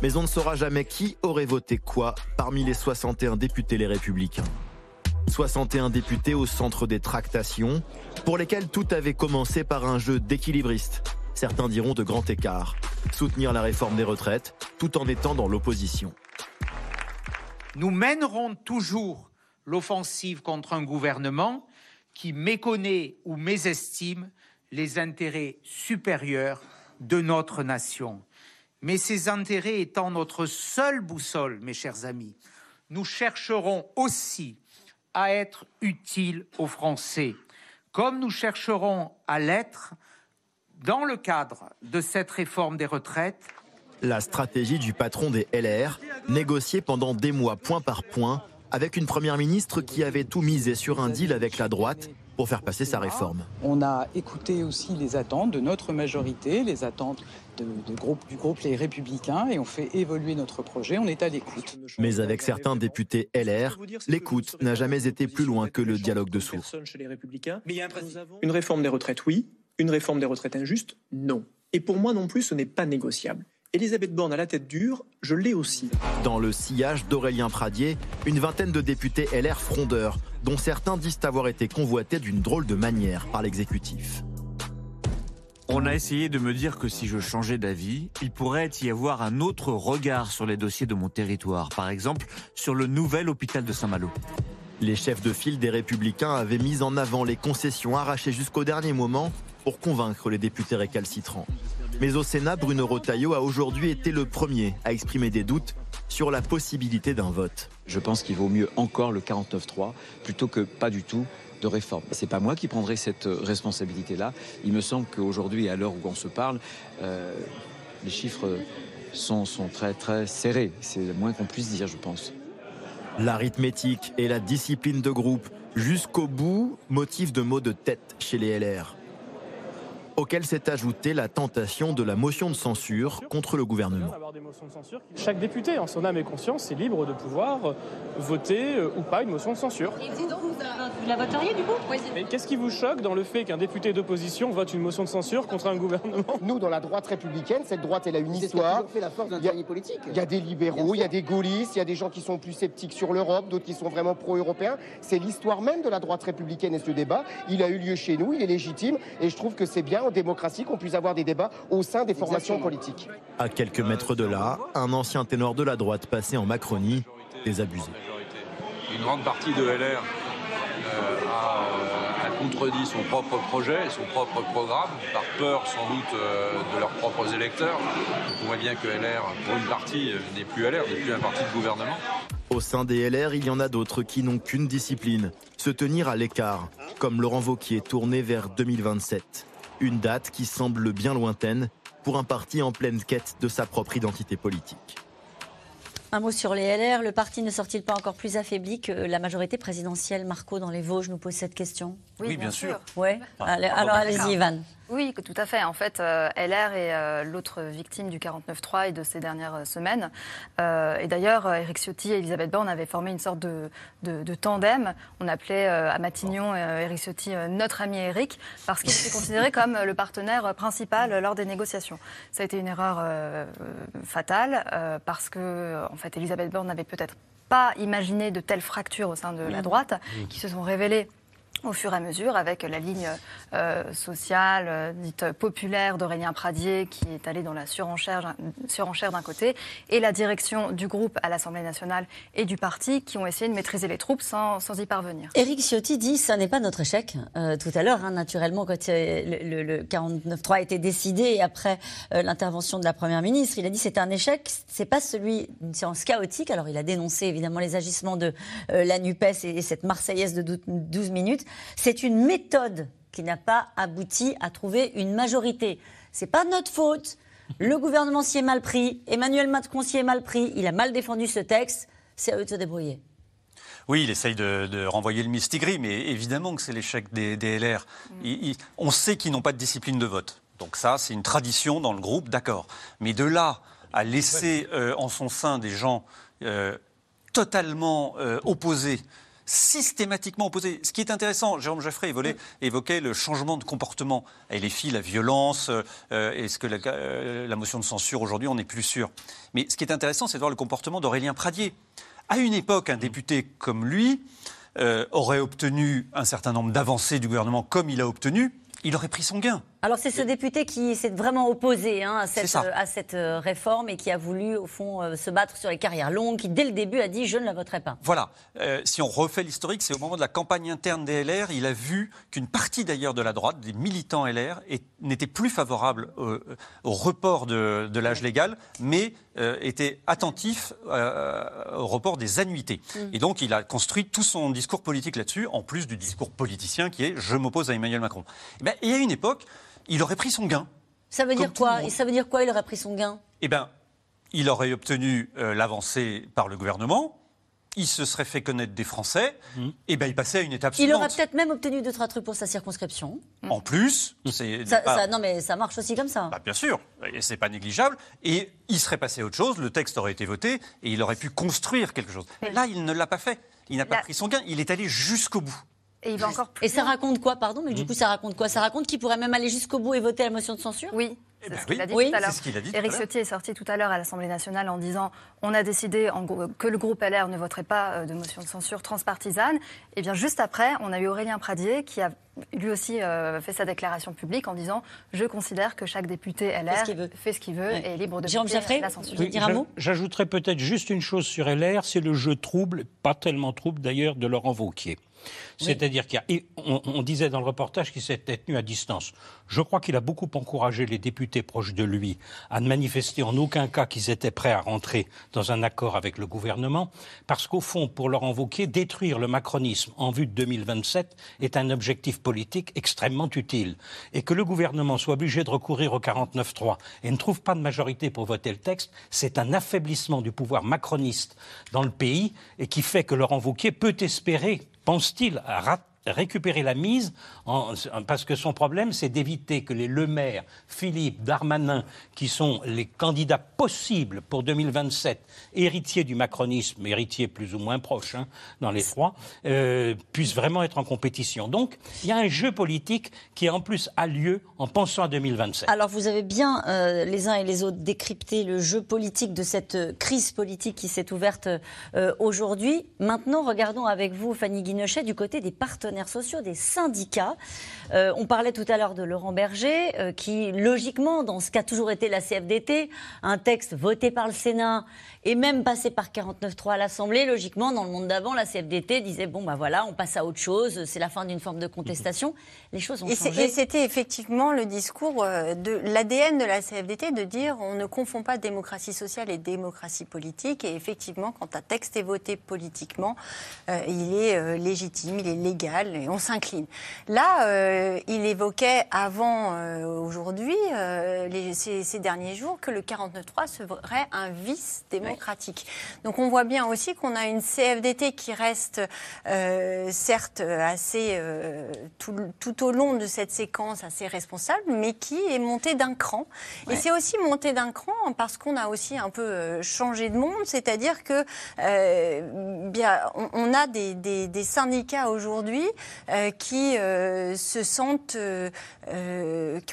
Mais on ne saura jamais qui aurait voté quoi parmi les 61 députés Les Républicains. 61 députés au centre des tractations, pour lesquels tout avait commencé par un jeu d'équilibriste. Certains diront de grand écart. Soutenir la réforme des retraites tout en étant dans l'opposition. Nous mènerons toujours l'offensive contre un gouvernement qui méconnaît ou mésestime les intérêts supérieurs de notre nation. Mais ces intérêts étant notre seule boussole, mes chers amis, nous chercherons aussi à être utiles aux Français, comme nous chercherons à l'être dans le cadre de cette réforme des retraites. La stratégie du patron des LR, négociée pendant des mois point par point, avec une première ministre qui avait tout misé sur un deal avec la droite pour faire passer sa réforme. On a écouté aussi les attentes de notre majorité, les attentes du groupe Les Républicains, et on fait évoluer notre projet, on est à l'écoute. Mais avec certains députés LR, l'écoute n'a jamais été plus loin que le dialogue de sourds. Une réforme des retraites, oui. Une réforme des retraites injuste, non. Et pour moi non plus, ce n'est pas négociable. Elisabeth Borne a la tête dure, je l'ai aussi. Dans le sillage d'Aurélien Pradié, une vingtaine de députés LR frondeurs, dont certains disent avoir été convoités d'une drôle de manière par l'exécutif. On a essayé de me dire que si je changeais d'avis, il pourrait y avoir un autre regard sur les dossiers de mon territoire, par exemple sur le nouvel hôpital de Saint-Malo. Les chefs de file des Républicains avaient mis en avant les concessions arrachées jusqu'au dernier moment pour convaincre les députés récalcitrants. Mais au Sénat, Bruno Retailleau a aujourd'hui été le premier à exprimer des doutes sur la possibilité d'un vote. Je pense qu'il vaut mieux encore le 49.3 plutôt que pas du tout de réforme. C'est pas moi qui prendrai cette responsabilité-là. Il me semble qu'aujourd'hui, à l'heure où on se parle, les chiffres sont très très serrés. C'est le moins qu'on puisse dire, je pense. L'arithmétique et la discipline de groupe, jusqu'au bout, motif de maux de tête chez les LR. Auquel s'est ajoutée la tentation de la motion de censure contre le gouvernement. Chaque député, en son âme et conscience, est libre de pouvoir voter ou pas une motion de censure. Et vous la voteriez du coup? Mais qu'est-ce qui vous choque dans le fait qu'un député d'opposition vote une motion de censure contre un gouvernement? Nous, dans la droite républicaine, cette droite, elle a une histoire. C'est ce qui a toujours fait la force d'un dernier politique. Il y a des libéraux, il y a des gaullistes, il y a des gens qui sont plus sceptiques sur l'Europe, d'autres qui sont vraiment pro-européens. C'est l'histoire même de la droite républicaine et ce débat, il a eu lieu chez nous, il est légitime et je trouve que c'est bien en démocratie qu'on puisse avoir des débats au sein des formations politiques. À quelques mètres de là, un ancien ténor de la droite passé en Macronie, désabusé. Une grande partie de LR a contredit son propre projet et son propre programme, par peur sans doute de leurs propres électeurs. On voit bien que LR, pour une partie, n'est plus LR, n'est plus un parti de gouvernement. Au sein des LR, il y en a d'autres qui n'ont qu'une discipline, se tenir à l'écart, comme Laurent Wauquiez tourné vers 2027. Une date qui semble bien lointaine pour un parti en pleine quête de sa propre identité politique. Un mot sur les LR. Le parti ne sort-il pas encore plus affaibli que la majorité présidentielle? Marco, dans les Vosges, nous pose cette question. Oui, bien sûr. Ouais. Alors allez-y, Ivan. Oui, tout à fait. En fait, LR est l'autre victime du 49.3 et de ces dernières semaines. Et d'ailleurs, Eric Ciotti et Elisabeth Borne avaient formé une sorte de tandem. On appelait à Matignon Eric Ciotti notre ami Eric, parce qu'il était considéré comme le partenaire principal lors des négociations. Ça a été une erreur fatale, parce que en fait, Elisabeth Borne n'avait peut-être pas imaginé de telles fractures au sein de la droite, qui se sont révélées au fur et à mesure, avec la ligne sociale, dite populaire d'Aurélien Pradié, qui est allé dans la surenchère d'un côté, et la direction du groupe à l'Assemblée nationale et du parti, qui ont essayé de maîtriser les troupes sans y parvenir. Éric Ciotti dit, ça n'est pas notre échec. Tout à l'heure, naturellement, quand le 49.3 a été décidé, et après l'intervention de la Première ministre, il a dit, c'est un échec, c'est pas celui d'une séance chaotique. Alors, il a dénoncé, évidemment, les agissements de la NUPES et cette Marseillaise de 12 minutes. C'est une méthode qui n'a pas abouti à trouver une majorité. C'est pas notre faute. Le gouvernement s'y est mal pris. Emmanuel Macron s'y est mal pris. Il a mal défendu ce texte. C'est à eux de se débrouiller. Oui, il essaye de renvoyer le mistigri, mais évidemment que c'est l'échec des LR. On sait qu'ils n'ont pas de discipline de vote. Donc ça, c'est une tradition dans le groupe, d'accord. Mais de là à laisser en son sein des gens totalement opposés, systématiquement opposés. Ce qui est intéressant, Jérôme Jaffré évoquait le changement de comportement. Elle défie la violence, est-ce que la motion de censure aujourd'hui, on n'est plus sûr. Mais ce qui est intéressant, c'est de voir le comportement d'Aurélien Pradié. À une époque, un député comme lui aurait obtenu un certain nombre d'avancées du gouvernement comme il a obtenu, il aurait pris son gain. Alors c'est ce député qui s'est vraiment opposé à cette réforme et qui a voulu au fond se battre sur les carrières longues, qui dès le début a dit « je ne la voterai pas ». Voilà. Si on refait l'historique, c'est au moment de la campagne interne des LR, il a vu qu'une partie d'ailleurs de la droite, des militants LR, n'était plus favorable au report de l'âge légal, mais était attentif au report des annuités. Et donc il a construit tout son discours politique là-dessus, en plus du discours politicien qui est « je m'oppose à Emmanuel Macron ». Et à une époque, il aurait pris son gain. Ça veut dire quoi? Et ça veut dire quoi, il aurait pris son gain? Eh bien, il aurait obtenu l'avancée par le gouvernement, il se serait fait connaître des Français, et bien il passait à une étape suivante. Il aurait peut-être même obtenu 2-3 trucs pour sa circonscription. En plus, c'est... non mais ça marche aussi comme ça. Bah, bien sûr, et c'est pas négligeable. Et il serait passé à autre chose, le texte aurait été voté, et il aurait pu construire quelque chose. Mais là, il ne l'a pas fait. Il n'a pas pris son gain, il est allé jusqu'au bout. Et, il va encore plus... et ça raconte quoi, pardon? Mais du coup, ça raconte quoi? Ça raconte qu'il pourrait même aller jusqu'au bout et voter la motion de censure? Oui, C'est ce qu'il a dit tout à l'heure. Eric Ciotti est sorti tout à l'heure à l'Assemblée nationale en disant on a décidé que le groupe LR ne voterait pas de motion de censure transpartisane. Et bien juste après, on a eu Aurélien Pradié qui a lui aussi fait sa déclaration publique en disant je considère que chaque député LR fait ce qu'il veut et est libre de voter la censure. Oui, j'ajouterais peut-être juste une chose sur LR, c'est le jeu trouble, pas tellement trouble d'ailleurs, de Laurent Wauquiez. C'est-à-dire qu'on disait dans le reportage qu'il s'était tenu à distance. Je crois qu'il a beaucoup encouragé les députés proches de lui à ne manifester en aucun cas qu'ils étaient prêts à rentrer dans un accord avec le gouvernement, parce qu'au fond, pour Laurent Wauquiez, détruire le macronisme en vue de 2027 est un objectif politique extrêmement utile. Et que le gouvernement soit obligé de recourir au 49.3 et ne trouve pas de majorité pour voter le texte, c'est un affaiblissement du pouvoir macroniste dans le pays et qui fait que Laurent Wauquiez peut espérer, pense-t-il, récupérer la mise, parce que son problème, c'est d'éviter que les Le Maire, Philippe, Darmanin, qui sont les candidats possibles pour 2027, héritiers du macronisme, héritiers plus ou moins proches dans les trois, puissent vraiment être en compétition. Donc, il y a un jeu politique qui, en plus, a lieu en pensant à 2027. Alors, vous avez bien, les uns et les autres, décrypté le jeu politique de cette crise politique qui s'est ouverte aujourd'hui. Maintenant, regardons avec vous, Fanny Guinochet, du côté des partenaires sociaux, des syndicats. On parlait tout à l'heure de Laurent Berger, qui, logiquement, dans ce qu'a toujours été la CFDT, un texte voté par le Sénat et même passé par 49.3 à l'Assemblée, logiquement, dans le monde d'avant, la CFDT disait « bon, ben voilà, on passe à autre chose, c'est la fin d'une forme de contestation ». Les choses ont changé. Et c'était effectivement le discours de l'ADN de la CFDT de dire « on ne confond pas démocratie sociale et démocratie politique ». Et effectivement, quand un texte est voté politiquement, il est légitime, il est légal, et on s'incline. Là, il évoquait avant aujourd'hui, ces derniers jours, que le 49.3 serait un vice démocratique. Oui. Donc on voit bien aussi qu'on a une CFDT qui reste certes assez, tout au long de cette séquence, assez responsable, mais qui est montée d'un cran. Ouais. Et c'est aussi monté d'un cran parce qu'on a aussi un peu changé de monde, c'est-à-dire que on a des syndicats aujourd'hui qui ont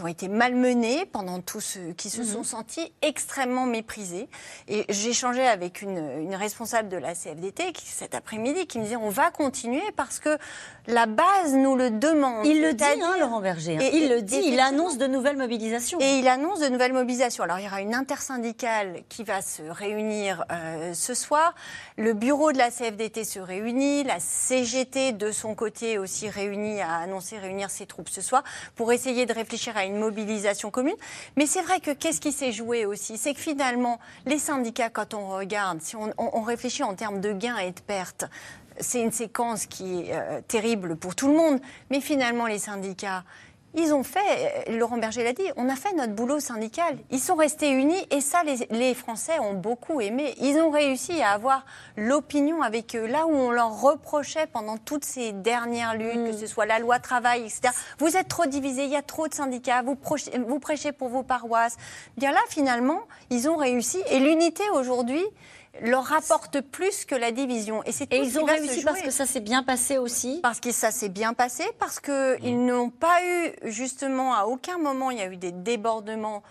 été malmenés pendant tout ce qui se sont sentis extrêmement méprisés. Et j'échangeais avec une responsable de la CFDT cet après-midi qui me disait on va continuer parce que la base nous le demande. Il le dit, Laurent Berger. Et il le dit, il annonce de nouvelles mobilisations. Et il annonce de nouvelles mobilisations. Alors il y aura une intersyndicale qui va se réunir ce soir. Le bureau de la CFDT se réunit, la CGT de son côté aussi réunie a annoncé réunir ses troupes ce soir pour essayer de réfléchir à une mobilisation commune. Mais c'est vrai que qu'est-ce qui s'est joué aussi, c'est que finalement les syndicats, quand on regarde, si on réfléchit en termes de gains et de pertes, c'est une séquence qui est terrible pour tout le monde, mais finalement les syndicats, ils ont fait, Laurent Berger l'a dit, on a fait notre boulot syndical. Ils sont restés unis et ça, les Français ont beaucoup aimé. Ils ont réussi à avoir l'opinion avec eux, là où on leur reprochait pendant toutes ces dernières luttes, que ce soit la loi travail, etc. Vous êtes trop divisés, il y a trop de syndicats, vous prêchez pour vos paroisses. Bien là, finalement, ils ont réussi et l'unité aujourd'hui leur rapporte plus que la division. Et c'est ils ont réussi parce que ça s'est bien passé aussi. Parce que ça s'est bien passé, parce qu'ils n'ont pas eu, justement, à aucun moment, il y a eu des débordements,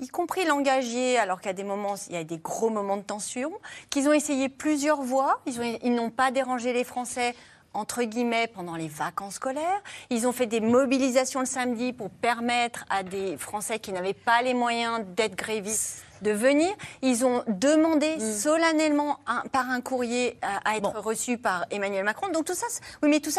y compris langagiers, alors qu'à des moments, il y a des gros moments de tension, qu'ils ont essayé plusieurs voies, ils n'ont pas dérangé les Français, entre guillemets, pendant les vacances scolaires. Ils ont fait des mobilisations le samedi pour permettre à des Français qui n'avaient pas les moyens d'être grévistes de venir. Ils ont demandé solennellement par un courrier à être reçus par Emmanuel Macron. Donc tout ça,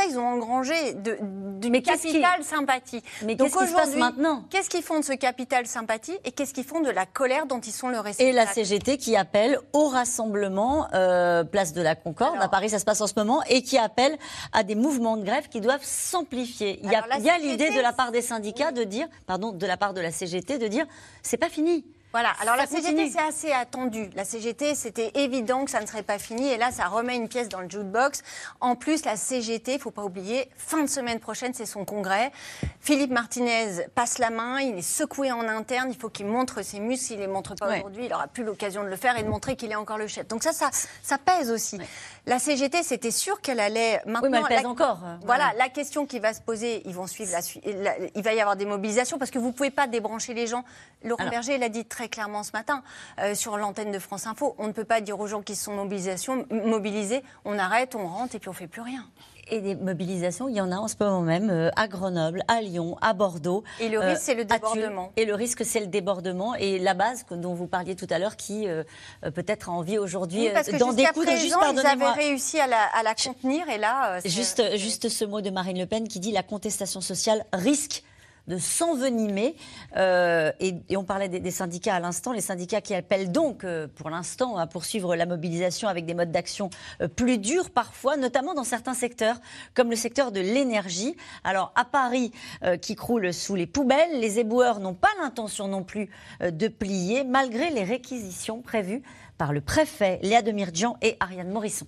ils ont engrangé du capital sympathie. Mais qu'est-ce qui se passe maintenant ? Qu'est-ce qu'ils font de ce capital sympathie et qu'est-ce qu'ils font de la colère dont ils sont le réceptacle ? Et la CGT qui appelle au rassemblement place de la Concorde, à Paris ça se passe en ce moment, et qui appelle à des mouvements de grève qui doivent s'amplifier. Il y a l'idée de la part de la CGT de dire c'est pas fini. Voilà, alors la CGT, c'est assez attendu. La CGT, c'était évident que ça ne serait pas fini. Et là, ça remet une pièce dans le jukebox. En plus, la CGT, il ne faut pas oublier, fin de semaine prochaine, c'est son congrès. Philippe Martinez passe la main, il est secoué en interne. Il faut qu'il montre ses muscles. S'il ne les montre pas aujourd'hui, il n'aura plus l'occasion de le faire et de montrer qu'il est encore le chef. Donc ça pèse aussi. Ouais. La CGT, c'était sûr qu'elle allait... Maintenant, oui, mais elle pèse encore. Voilà, ouais. La question qui va se poser, ils vont suivre il va y avoir des mobilisations parce que vous ne pouvez pas débrancher les gens. Laurent Berger l'a dit très clairement ce matin sur l'antenne de France Info. On ne peut pas dire aux gens qui se sont mobilisés, on arrête, on rentre et puis on ne fait plus rien. Et des mobilisations, il y en a en ce moment même à Grenoble, à Lyon, à Bordeaux. Et le risque, c'est le débordement. Et le risque, c'est le débordement. Et la base dont vous parliez tout à l'heure, qui peut-être a envie aujourd'hui d'en découdre. Juste, ils avaient réussi à la contenir. Et là, juste ce mot de Marine Le Pen qui dit la contestation sociale risque de s'envenimer, et on parlait des syndicats à l'instant, les syndicats qui appellent donc pour l'instant à poursuivre la mobilisation avec des modes d'action plus durs parfois, notamment dans certains secteurs, comme le secteur de l'énergie. Alors à Paris, qui croule sous les poubelles, les éboueurs n'ont pas l'intention non plus de plier, malgré les réquisitions prévues par le préfet Léa Demirjian et Ariane Morisson.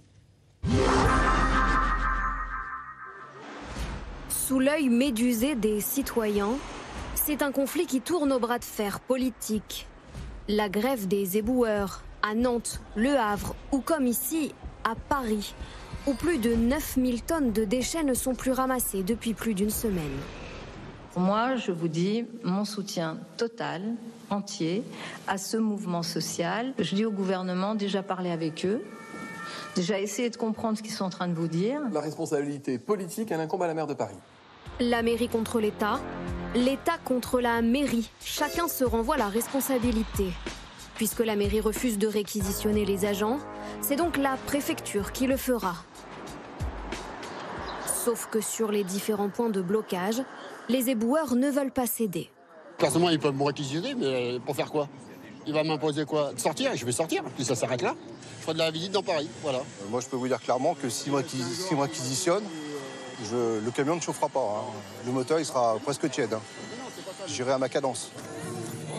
Sous l'œil médusé des citoyens, c'est un conflit qui tourne au bras de fer politique. La grève des éboueurs à Nantes, Le Havre ou comme ici à Paris, où plus de 9000 tonnes de déchets ne sont plus ramassées depuis plus d'une semaine. Moi, je vous dis mon soutien total, entier, à ce mouvement social. Je dis au gouvernement, déjà parler avec eux. Déjà essayé de comprendre ce qu'ils sont en train de vous dire. La responsabilité politique, elle incombe à la maire de Paris. La mairie contre l'État, l'État contre la mairie. Chacun se renvoie la responsabilité. Puisque la mairie refuse de réquisitionner les agents, c'est donc la préfecture qui le fera. Sauf que sur les différents points de blocage, les éboueurs ne veulent pas céder. Personnellement, ils peuvent me réquisitionner, mais pour faire quoi ? Il va m'imposer quoi ? De sortir, et je vais sortir, puis ça s'arrête là. Je ferai de la visite dans Paris, voilà. Moi, je peux vous dire clairement que si on réquisitionne, le camion ne chauffera pas. Hein. Le moteur, il sera presque tiède. Hein. J'irai à ma cadence.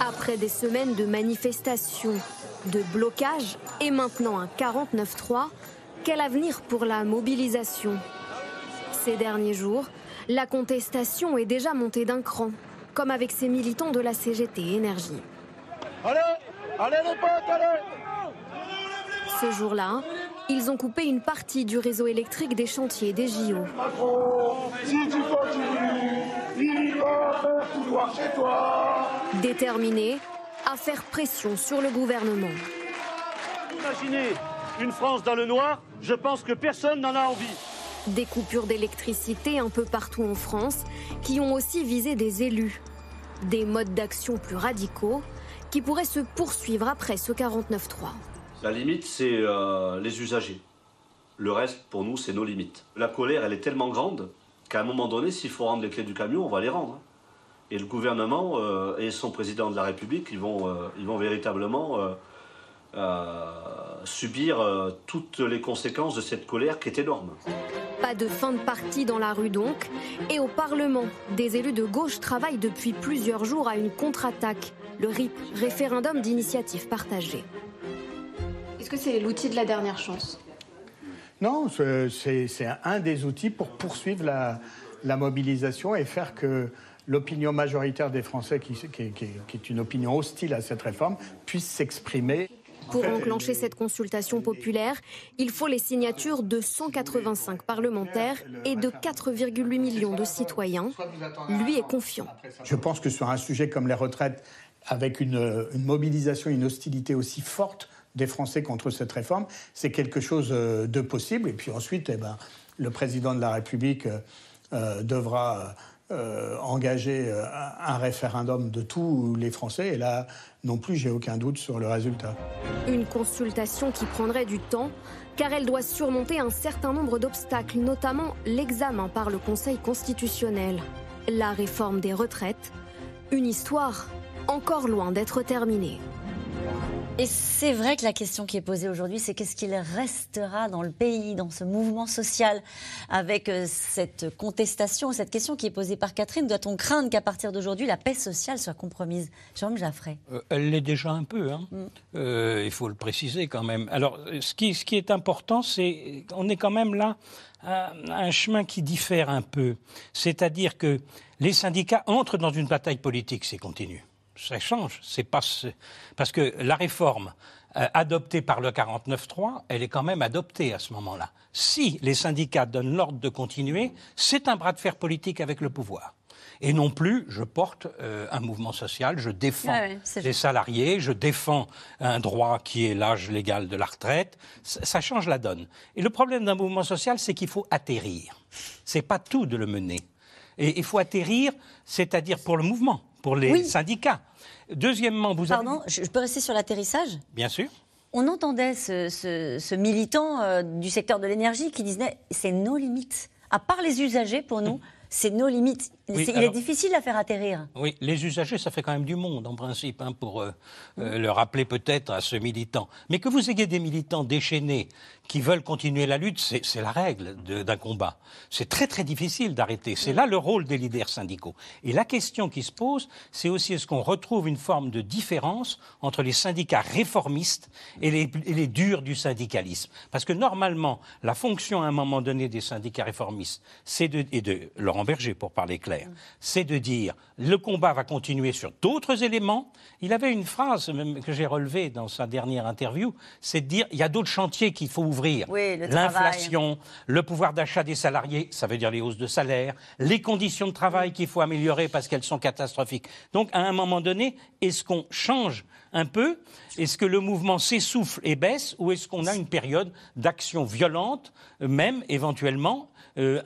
Après des semaines de manifestations, de blocages, et maintenant un 49.3, quel avenir pour la mobilisation ? Ces derniers jours, la contestation est déjà montée d'un cran, comme avec ces militants de la CGT Énergie. Allez, allez les potes, allez! Ce jour-là, ils ont coupé une partie du réseau électrique des chantiers des JO. Déterminés à faire pression sur le gouvernement. Imaginez une France dans le noir, je pense que personne n'en a envie. Des coupures d'électricité un peu partout en France qui ont aussi visé des élus. Des modes d'action plus radicaux qui pourraient se poursuivre après ce 49.3. La limite, c'est les usagers. Le reste, pour nous, c'est nos limites. La colère, elle est tellement grande qu'à un moment donné, s'il faut rendre les clés du camion, on va les rendre. Et le gouvernement et son président de la République, ils vont véritablement subir toutes les conséquences de cette colère qui est énorme. Pas de fin de parti dans la rue donc. Et au Parlement, des élus de gauche travaillent depuis plusieurs jours à une contre-attaque. Le RIP, référendum d'initiative partagée. Est-ce que c'est l'outil de la dernière chance? Non, c'est un des outils pour poursuivre la mobilisation et faire que l'opinion majoritaire des Français, qui est une opinion hostile à cette réforme, puisse s'exprimer. Pour enclencher cette consultation populaire, il faut les signatures de 185 parlementaires et de 4,8 millions de citoyens. Lui est confiant. Je pense que sur un sujet comme les retraites, avec une mobilisation, une hostilité aussi forte des Français contre cette réforme, c'est quelque chose de possible. Et puis ensuite, le président de la République devra engager un référendum de tous les Français. Et là, non plus, j'ai aucun doute sur le résultat. Une consultation qui prendrait du temps, car elle doit surmonter un certain nombre d'obstacles, notamment l'examen par le Conseil constitutionnel. La réforme des retraites, une histoire encore loin d'être terminée. Et c'est vrai que la question qui est posée aujourd'hui, c'est qu'est-ce qu'il restera dans le pays, dans ce mouvement social, avec cette contestation, cette question qui est posée par Catherine. Doit-on craindre qu'à partir d'aujourd'hui, la paix sociale soit compromise? Jérôme Jaffré. Elle l'est déjà un peu, hein. Il faut le préciser quand même. Alors, ce qui est important, c'est qu'on est quand même là à un chemin qui diffère un peu. C'est-à-dire que les syndicats entrent dans une bataille politique, c'est continu. Ça change, c'est pas parce que la réforme adoptée par le 49.3, elle est quand même adoptée à ce moment-là. Si les syndicats donnent l'ordre de continuer, c'est un bras de fer politique avec le pouvoir. Et non plus, je porte un mouvement social, je défends les salariés, je défends un droit qui est l'âge légal de la retraite. Ça change la donne. Et le problème d'un mouvement social, c'est qu'il faut atterrir. C'est pas tout de le mener. Et il faut atterrir, c'est-à-dire pour le mouvement, pour les syndicats. Deuxièmement, vous avez... Pardon, je peux rester sur l'atterrissage ? Bien sûr. On entendait ce militant du secteur de l'énergie qui disait « c'est nos limites ». À part les usagers, pour nous, c'est nos limites. Oui, il est difficile à faire atterrir. Oui, les usagers, ça fait quand même du monde, en principe, hein, pour le rappeler peut-être à ce militant. Mais que vous ayez des militants déchaînés qui veulent continuer la lutte, c'est la règle d'un combat. C'est très, très difficile d'arrêter. C'est là le rôle des leaders syndicaux. Et la question qui se pose, c'est aussi est-ce qu'on retrouve une forme de différence entre les syndicats réformistes et les durs du syndicalisme. Parce que normalement, la fonction à un moment donné des syndicats réformistes, et de Laurent Berger, pour parler clair, c'est de dire le combat va continuer sur d'autres éléments. Il avait une phrase même que j'ai relevée dans sa dernière interview, c'est de dire il y a d'autres chantiers qu'il faut ouvrir. Oui, l'inflation, le pouvoir d'achat des salariés, ça veut dire les hausses de salaire, les conditions de travail qu'il faut améliorer parce qu'elles sont catastrophiques. Donc à un moment donné, est-ce qu'on change un peu? Est-ce que le mouvement s'essouffle et baisse ou est-ce qu'on a une période d'action violente, même éventuellement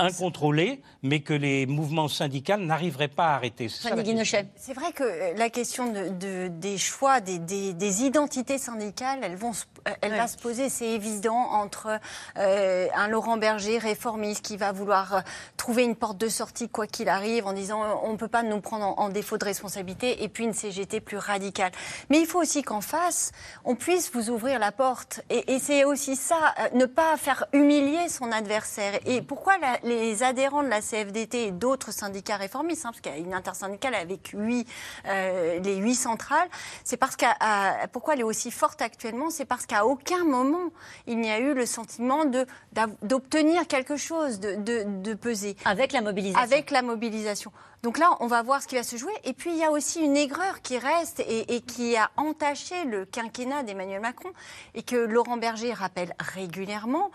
incontrôlée, mais que les mouvements syndicaux n'arriveraient pas à arrêter? Fanny Guinochet. C'est vrai que la question des choix, des identités syndicales, elle va se poser, c'est évident, entre un Laurent Berger réformiste qui va vouloir trouver une porte de sortie quoi qu'il arrive en disant on ne peut pas nous prendre en défaut de responsabilité, et puis une CGT plus radicale. Mais il faut aussi qu'en face, on puisse vous ouvrir la porte. Et c'est aussi ça, ne pas faire humilier son adversaire. Et pourquoi les adhérents de la CFDT et d'autres syndicats réformistes, hein, parce qu'il y a une intersyndicale avec les huit centrales, c'est parce pourquoi elle est aussi forte actuellement, c'est parce qu'à aucun moment, il n'y a eu le sentiment d'obtenir quelque chose, de peser. Avec la mobilisation. Donc là, on va voir ce qui va se jouer. Et puis, il y a aussi une aigreur qui reste et qui a entaché le quinquennat d'Emmanuel Macron et que Laurent Berger rappelle régulièrement.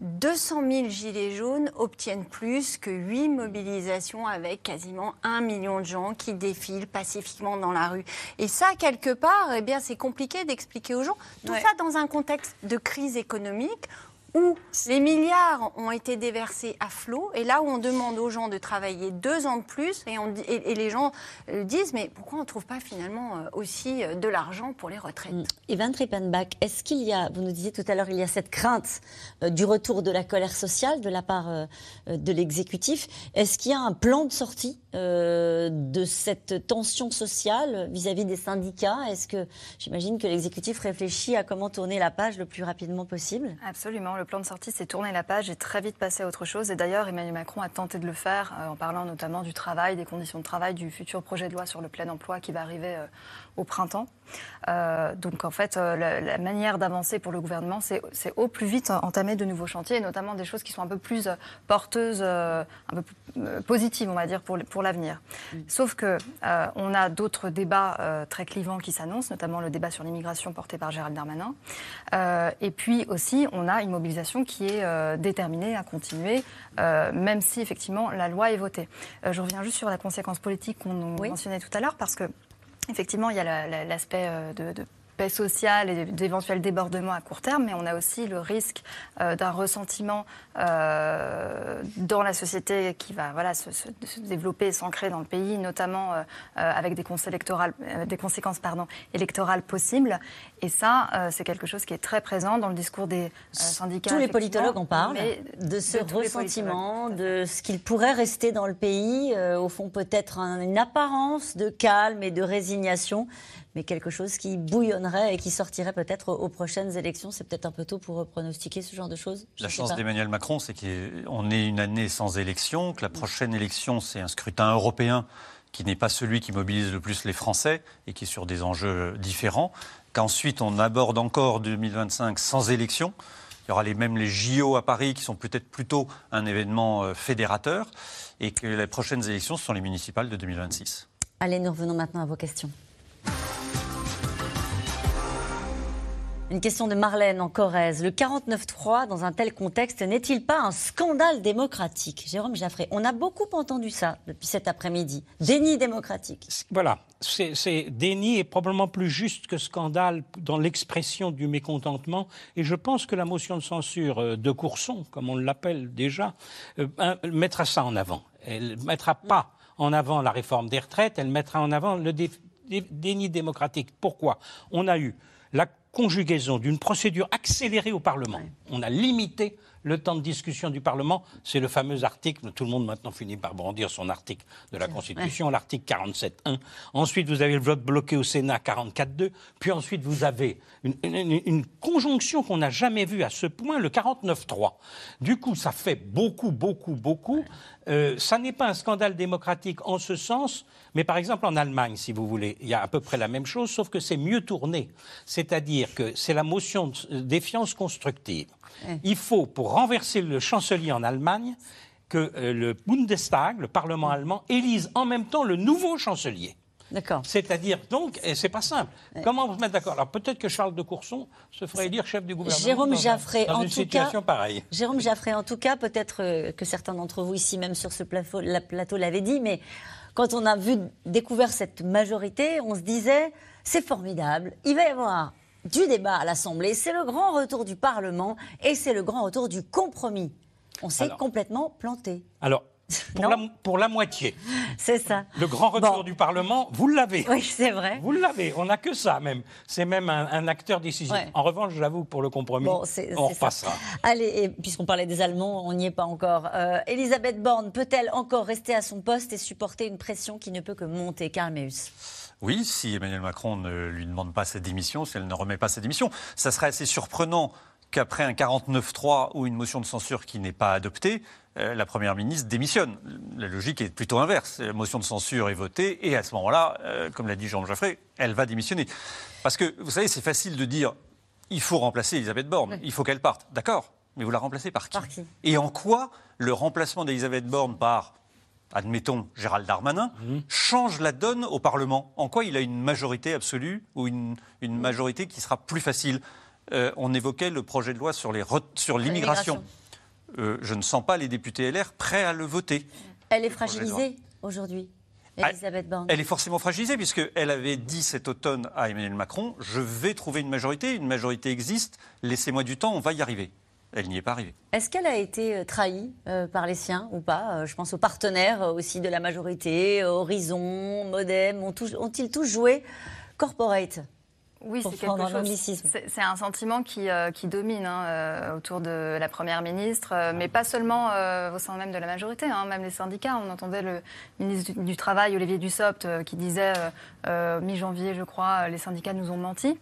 200 000 gilets jaunes obtiennent plus que 8 mobilisations avec quasiment 1 million de gens qui défilent pacifiquement dans la rue. Et ça, quelque part, eh bien, c'est compliqué d'expliquer aux gens. Tout ça dans un contexte de crise économique où les milliards ont été déversés à flot, et là où on demande aux gens de travailler 2 ans de plus, et les gens disent mais pourquoi on ne trouve pas finalement aussi de l'argent pour les retraites? Ivanne Trippenbach, est-ce qu'il y a, vous nous disiez tout à l'heure, il y a cette crainte du retour de la colère sociale de la part de l'exécutif, est-ce qu'il y a un plan de sortie de cette tension sociale vis-à-vis des syndicats? Est-ce que, j'imagine que l'exécutif réfléchit à comment tourner la page le plus rapidement possible? Absolument. Le plan de sortie, c'est tourner la page et très vite passer à autre chose. Et d'ailleurs, Emmanuel Macron a tenté de le faire en parlant notamment du travail, des conditions de travail, du futur projet de loi sur le plein emploi qui va arriver au printemps. Donc en fait, la manière d'avancer pour le gouvernement, c'est au plus vite entamer de nouveaux chantiers, et notamment des choses qui sont un peu plus porteuses, un peu plus positives, on va dire, pour l'avenir. Sauf que on a d'autres débats très clivants qui s'annoncent, notamment le débat sur l'immigration porté par Gérald Darmanin. Et puis aussi, on a une mobilisation qui est déterminée à continuer, même si effectivement la loi est votée. Je reviens juste sur la conséquence politique qu'on mentionnait tout à l'heure, parce que effectivement il y a l'aspect de paix sociale et d'éventuels débordements à court terme, mais on a aussi le risque d'un ressentiment dans la société qui va se développer et s'ancrer dans le pays, notamment avec des conséquences électorales possibles. Et ça, c'est quelque chose qui est très présent dans le discours des syndicats. Tous les politologues en parlent, de ce ressentiment, de ce qu'il pourrait rester dans le pays, au fond peut-être une apparence de calme et de résignation, mais quelque chose qui bouillonnerait et qui sortirait peut-être aux prochaines élections. C'est peut-être un peu tôt pour pronostiquer ce genre de choses. La chance d'Emmanuel Macron, c'est qu'on est une année sans élection, que la prochaine élection, c'est un scrutin européen qui n'est pas celui qui mobilise le plus les Français et qui est sur des enjeux différents, qu'ensuite on aborde encore 2025 sans élection. Il y aura les JO à Paris qui sont peut-être plutôt un événement fédérateur et que les prochaines élections, ce sont les municipales de 2026. Allez, nous revenons maintenant à vos questions. Une question de Marlène en Corrèze. Le 49.3, dans un tel contexte, n'est-il pas un scandale démocratique? Jérôme Jaffré, on a beaucoup entendu ça depuis cet après-midi. Déni démocratique. Voilà, c'est déni est probablement plus juste que scandale dans l'expression du mécontentement. Et je pense que la motion de censure de Courson, comme on l'appelle déjà, mettra ça en avant. Elle ne mettra pas en avant la réforme des retraites, elle mettra en avant le déni démocratique. Pourquoi? On a eu la conjugaison d'une procédure accélérée au Parlement. On a limité le temps de discussion du Parlement. C'est le fameux article, tout le monde maintenant finit par brandir son article de la Constitution, l'article 47.1. Ensuite, vous avez le vote bloqué au Sénat, 44.2. Puis ensuite, vous avez une conjonction qu'on n'a jamais vue à ce point, le 49.3. Du coup, ça fait beaucoup. Ça n'est pas un scandale démocratique en ce sens, mais par exemple en Allemagne, si vous voulez, il y a à peu près la même chose, sauf que c'est mieux tourné. C'est-à-dire que c'est la motion de défiance constructive. Il faut, pour renverser le chancelier en Allemagne, que le Bundestag, le Parlement allemand, élise en même temps le nouveau chancelier. D'accord. C'est-à-dire, donc, c'est pas simple. Comment vous mettre d'accord? Alors peut-être que Charles de Courson se ferait élire chef du gouvernement. Jérôme Jaffré, en tout cas, Jérôme Jaffré, en tout cas, peut-être que certains d'entre vous ici, même sur ce plateau, l'avaient dit, mais quand on a découvert cette majorité, on se disait, c'est formidable, il va y avoir du débat à l'Assemblée, c'est le grand retour du Parlement et c'est le grand retour du compromis. On s'est complètement planté. Alors, pour la moitié. C'est ça. Le grand retour du Parlement, vous l'avez. Oui, c'est vrai. Vous l'avez. On n'a que ça, même. C'est même un acteur décisif. Ouais. En revanche, j'avoue, pour le compromis, on repassera. Allez, et puisqu'on parlait des Allemands, on n'y est pas encore. Elisabeth Borne peut-elle encore rester à son poste et supporter une pression qui ne peut que monter? Carl Meeus. Oui, si Emmanuel Macron ne lui demande pas sa démission, si elle ne remet pas sa démission, ça serait assez surprenant qu'après un 49.3 ou une motion de censure qui n'est pas adoptée, la Première ministre démissionne. La logique est plutôt inverse. La motion de censure est votée et à ce moment-là, comme l'a dit Jérôme Jaffré, elle va démissionner. Parce que, vous savez, c'est facile de dire « il faut remplacer Elisabeth Borne, il faut qu'elle parte ». D'accord, mais vous la remplacez par qui? Et en quoi le remplacement d'Elisabeth Borne par, admettons, Gérald Darmanin, change la donne au Parlement? En quoi il a une majorité absolue ou une majorité qui sera plus facile? On évoquait le projet de loi sur l'immigration. Je ne sens pas les députés LR prêts à le voter. Elle est fragilisée aujourd'hui, Elisabeth Borne. Elle est forcément fragilisée, puisqu'elle avait dit cet automne à Emmanuel Macron « Je vais trouver une majorité existe, laissez-moi du temps, on va y arriver ». Elle n'y est pas arrivée. Est-ce qu'elle a été trahie par les siens ou pas? Je pense aux partenaires aussi de la majorité, Horizon, Modem, ont-ils tous joué corporate? Oui, c'est quelque chose. C'est un sentiment qui domine autour de la Première ministre, mais pas seulement au sein même de la majorité, même les syndicats. On entendait le ministre du Travail, Olivier Dussopt, qui disait mi-janvier, je crois, les syndicats nous ont menti.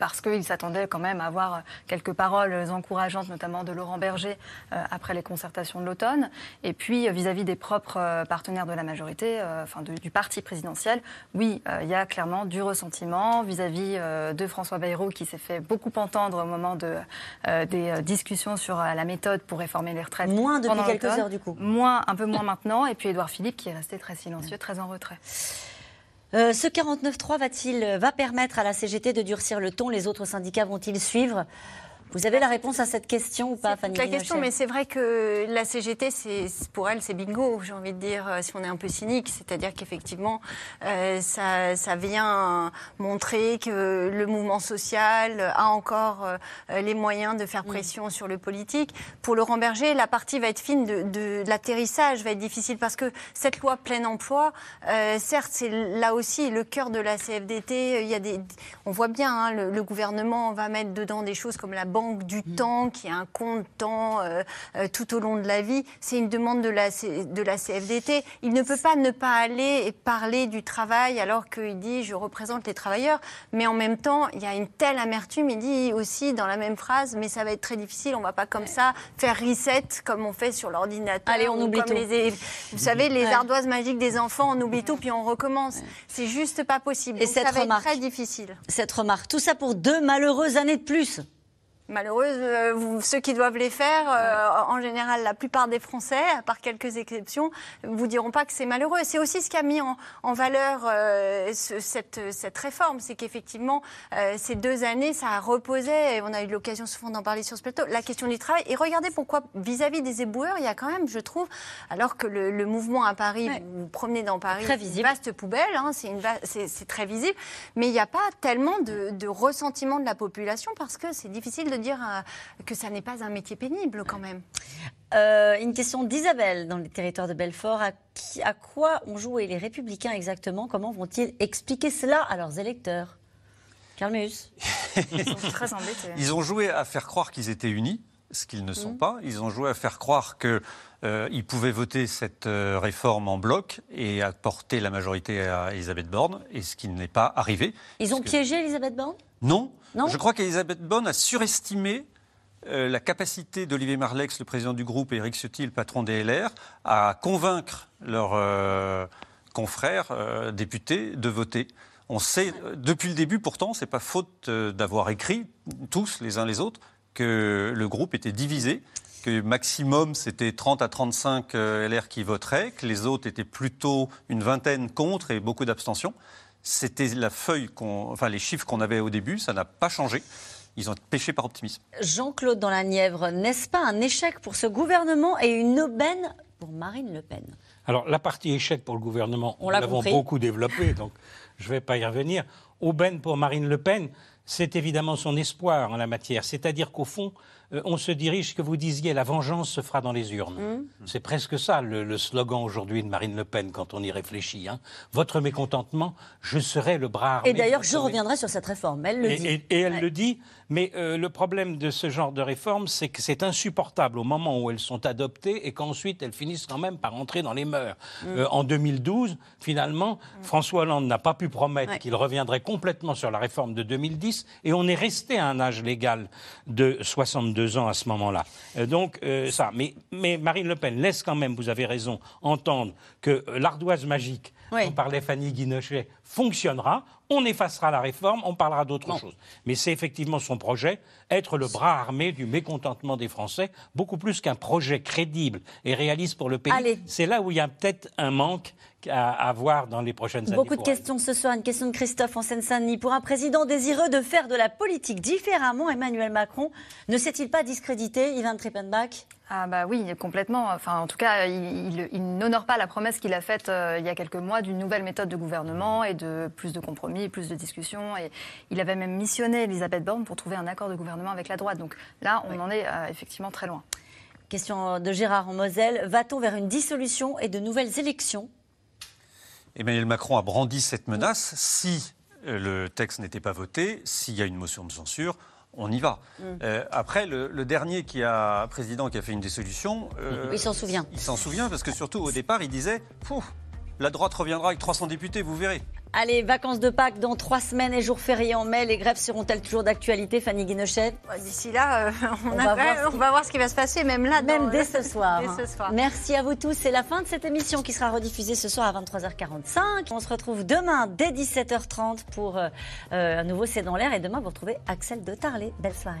Parce qu'ils s'attendaient quand même à avoir quelques paroles encourageantes, notamment de Laurent Berger, après les concertations de l'automne. Et puis, vis-à-vis des propres partenaires de la majorité, du parti présidentiel, oui, il y a clairement du ressentiment vis-à-vis de François Bayrou, qui s'est fait beaucoup entendre au moment des discussions sur la méthode pour réformer les retraites. Moins depuis quelques heures, du coup. Un peu moins maintenant. Et puis, Édouard Philippe, qui est resté très silencieux, très en retrait. Ce 49.3 va permettre à la CGT de durcir le ton? Les autres syndicats vont-ils suivre? Vous avez la réponse à cette question ou pas, Fanny Guinochet? La question, mais c'est vrai que la CGT, pour elle, c'est bingo, j'ai envie de dire, si on est un peu cynique. C'est-à-dire qu'effectivement, ça vient montrer que le mouvement social a encore les moyens de faire pression sur le politique. Pour Laurent Berger, la partie va être fine, de l'atterrissage va être difficile, parce que cette loi plein emploi, certes, c'est là aussi le cœur de la CFDT. On voit bien, le gouvernement va mettre dedans des choses comme la banque banque du temps, qui a un compte temps tout au long de la vie. C'est une demande de la CFDT. Il ne peut pas ne pas aller et parler du travail alors qu'il dit « je représente les travailleurs ». Mais en même temps, il y a une telle amertume. Il dit aussi dans la même phrase « mais ça va être très difficile, on ne va pas comme ça faire reset comme on fait sur l'ordinateur ». Allez, on oublie tout. Vous savez, les ardoises magiques des enfants, on oublie tout puis on recommence. C'est juste pas possible. Et donc, ça va être très difficile. Cette remarque, tout ça pour 2 malheureuses années de plus. Malheureuses, ceux qui doivent les faire, en général la plupart des Français, à part quelques exceptions, vous diront pas que c'est malheureux. C'est aussi ce qu'a mis en valeur cette réforme, c'est qu'effectivement ces 2 années, ça reposait, et on a eu l'occasion souvent d'en parler sur ce plateau, la question du travail. Et regardez pourquoi, vis-à-vis des éboueurs, il y a quand même, je trouve, alors que le mouvement à Paris, ouais, vous promenez dans Paris, c'est une vaste poubelle, hein, c'est très visible, mais il n'y a pas tellement de ressentiment de la population parce que c'est difficile de dire que ça n'est pas un métier pénible quand même. Une question d'Isabelle dans les territoires de Belfort. À quoi ont joué les Républicains exactement? Comment vont-ils expliquer cela à leurs électeurs? Carl Meeus. Ils sont très embêtés. Ils ont joué à faire croire qu'ils étaient unis, ce qu'ils ne sont pas. Ils ont joué à faire croire que ils pouvaient voter cette réforme en bloc et apporter la majorité à Elisabeth Borne, et ce qui n'est pas arrivé. Ils ont piégé Elisabeth Borne? Non, je crois qu'Elisabeth Borne a surestimé la capacité d'Olivier Marleix, le président du groupe, et Eric Ciotti, le patron des LR, à convaincre leurs confrères députés de voter. On sait, depuis le début pourtant, c'est pas faute d'avoir écrit, tous les uns les autres, que le groupe était divisé, que maximum c'était 30 à 35 LR qui voteraient, que les autres étaient plutôt une vingtaine contre et beaucoup d'abstentions. C'était la feuille, les chiffres qu'on avait au début, ça n'a pas changé. Ils ont péché par optimisme. Jean-Claude dans la Nièvre, n'est-ce pas un échec pour ce gouvernement et une aubaine pour Marine Le Pen? Alors la partie échec pour le gouvernement, nous l'avons beaucoup développée, donc je ne vais pas y revenir. Aubaine pour Marine Le Pen, c'est évidemment son espoir en la matière. C'est-à-dire qu'au fond, on se dirige, que vous disiez, la vengeance se fera dans les urnes. C'est presque ça le slogan aujourd'hui de Marine Le Pen quand on y réfléchit. Hein. Votre mécontentement, je serai le bras armé. Et d'ailleurs, je reviendrai sur cette réforme, elle le dit. Et elle le dit, mais le problème de ce genre de réforme, c'est que c'est insupportable au moment où elles sont adoptées et qu'ensuite elles finissent quand même par entrer dans les mœurs. En 2012, finalement, François Hollande n'a pas pu promettre qu'il reviendrait complètement sur la réforme de 2010 et on est resté à un âge légal de 62 ans à ce moment-là. Mais Marine Le Pen laisse quand même, vous avez raison, entendre que l'ardoise magique, dont parlait Fanny Guinochet, fonctionnera. On effacera la réforme, on parlera d'autre chose. Mais c'est effectivement son projet, être le bras armé du mécontentement des Français, beaucoup plus qu'un projet crédible et réaliste pour le pays. Allez. C'est là où il y a peut-être un manque à voir dans les prochaines années. Beaucoup de questions ce soir. Une question de Christophe en Seine-Saint-Denis. Pour un président désireux de faire de la politique différemment, Emmanuel Macron, ne s'est-il pas discrédité, Ivanne Trippenbach? Ah bah oui, complètement. Enfin, en tout cas, il n'honore pas la promesse qu'il a faite il y a quelques mois d'une nouvelle méthode de gouvernement et de plus de compromis, plus de discussions. Et il avait même missionné Elisabeth Borne pour trouver un accord de gouvernement avec la droite. Donc là, on en est effectivement très loin. Question de Gérard en Moselle. Va-t-on vers une dissolution et de nouvelles élections? Emmanuel Macron a brandi cette menace. Si le texte n'était pas voté, s'il y a une motion de censure, on y va. Après, le dernier président qui a fait une dissolution... il s'en souvient. Il s'en souvient parce que surtout au départ, il disait « la droite reviendra avec 300 députés, vous verrez ». Allez, vacances de Pâques dans 3 semaines et jours fériés en mai. Les grèves seront-elles toujours d'actualité, Fanny Guinochet? D'ici là, on va voir ce qui va se passer, même là. Même dès ce soir. Dès ce soir. Merci à vous tous. C'est la fin de cette émission qui sera rediffusée ce soir à 23h45. On se retrouve demain dès 17h30 pour un nouveau C'est dans l'air. Et demain, vous retrouvez Axel de Tarlé. Belle soirée.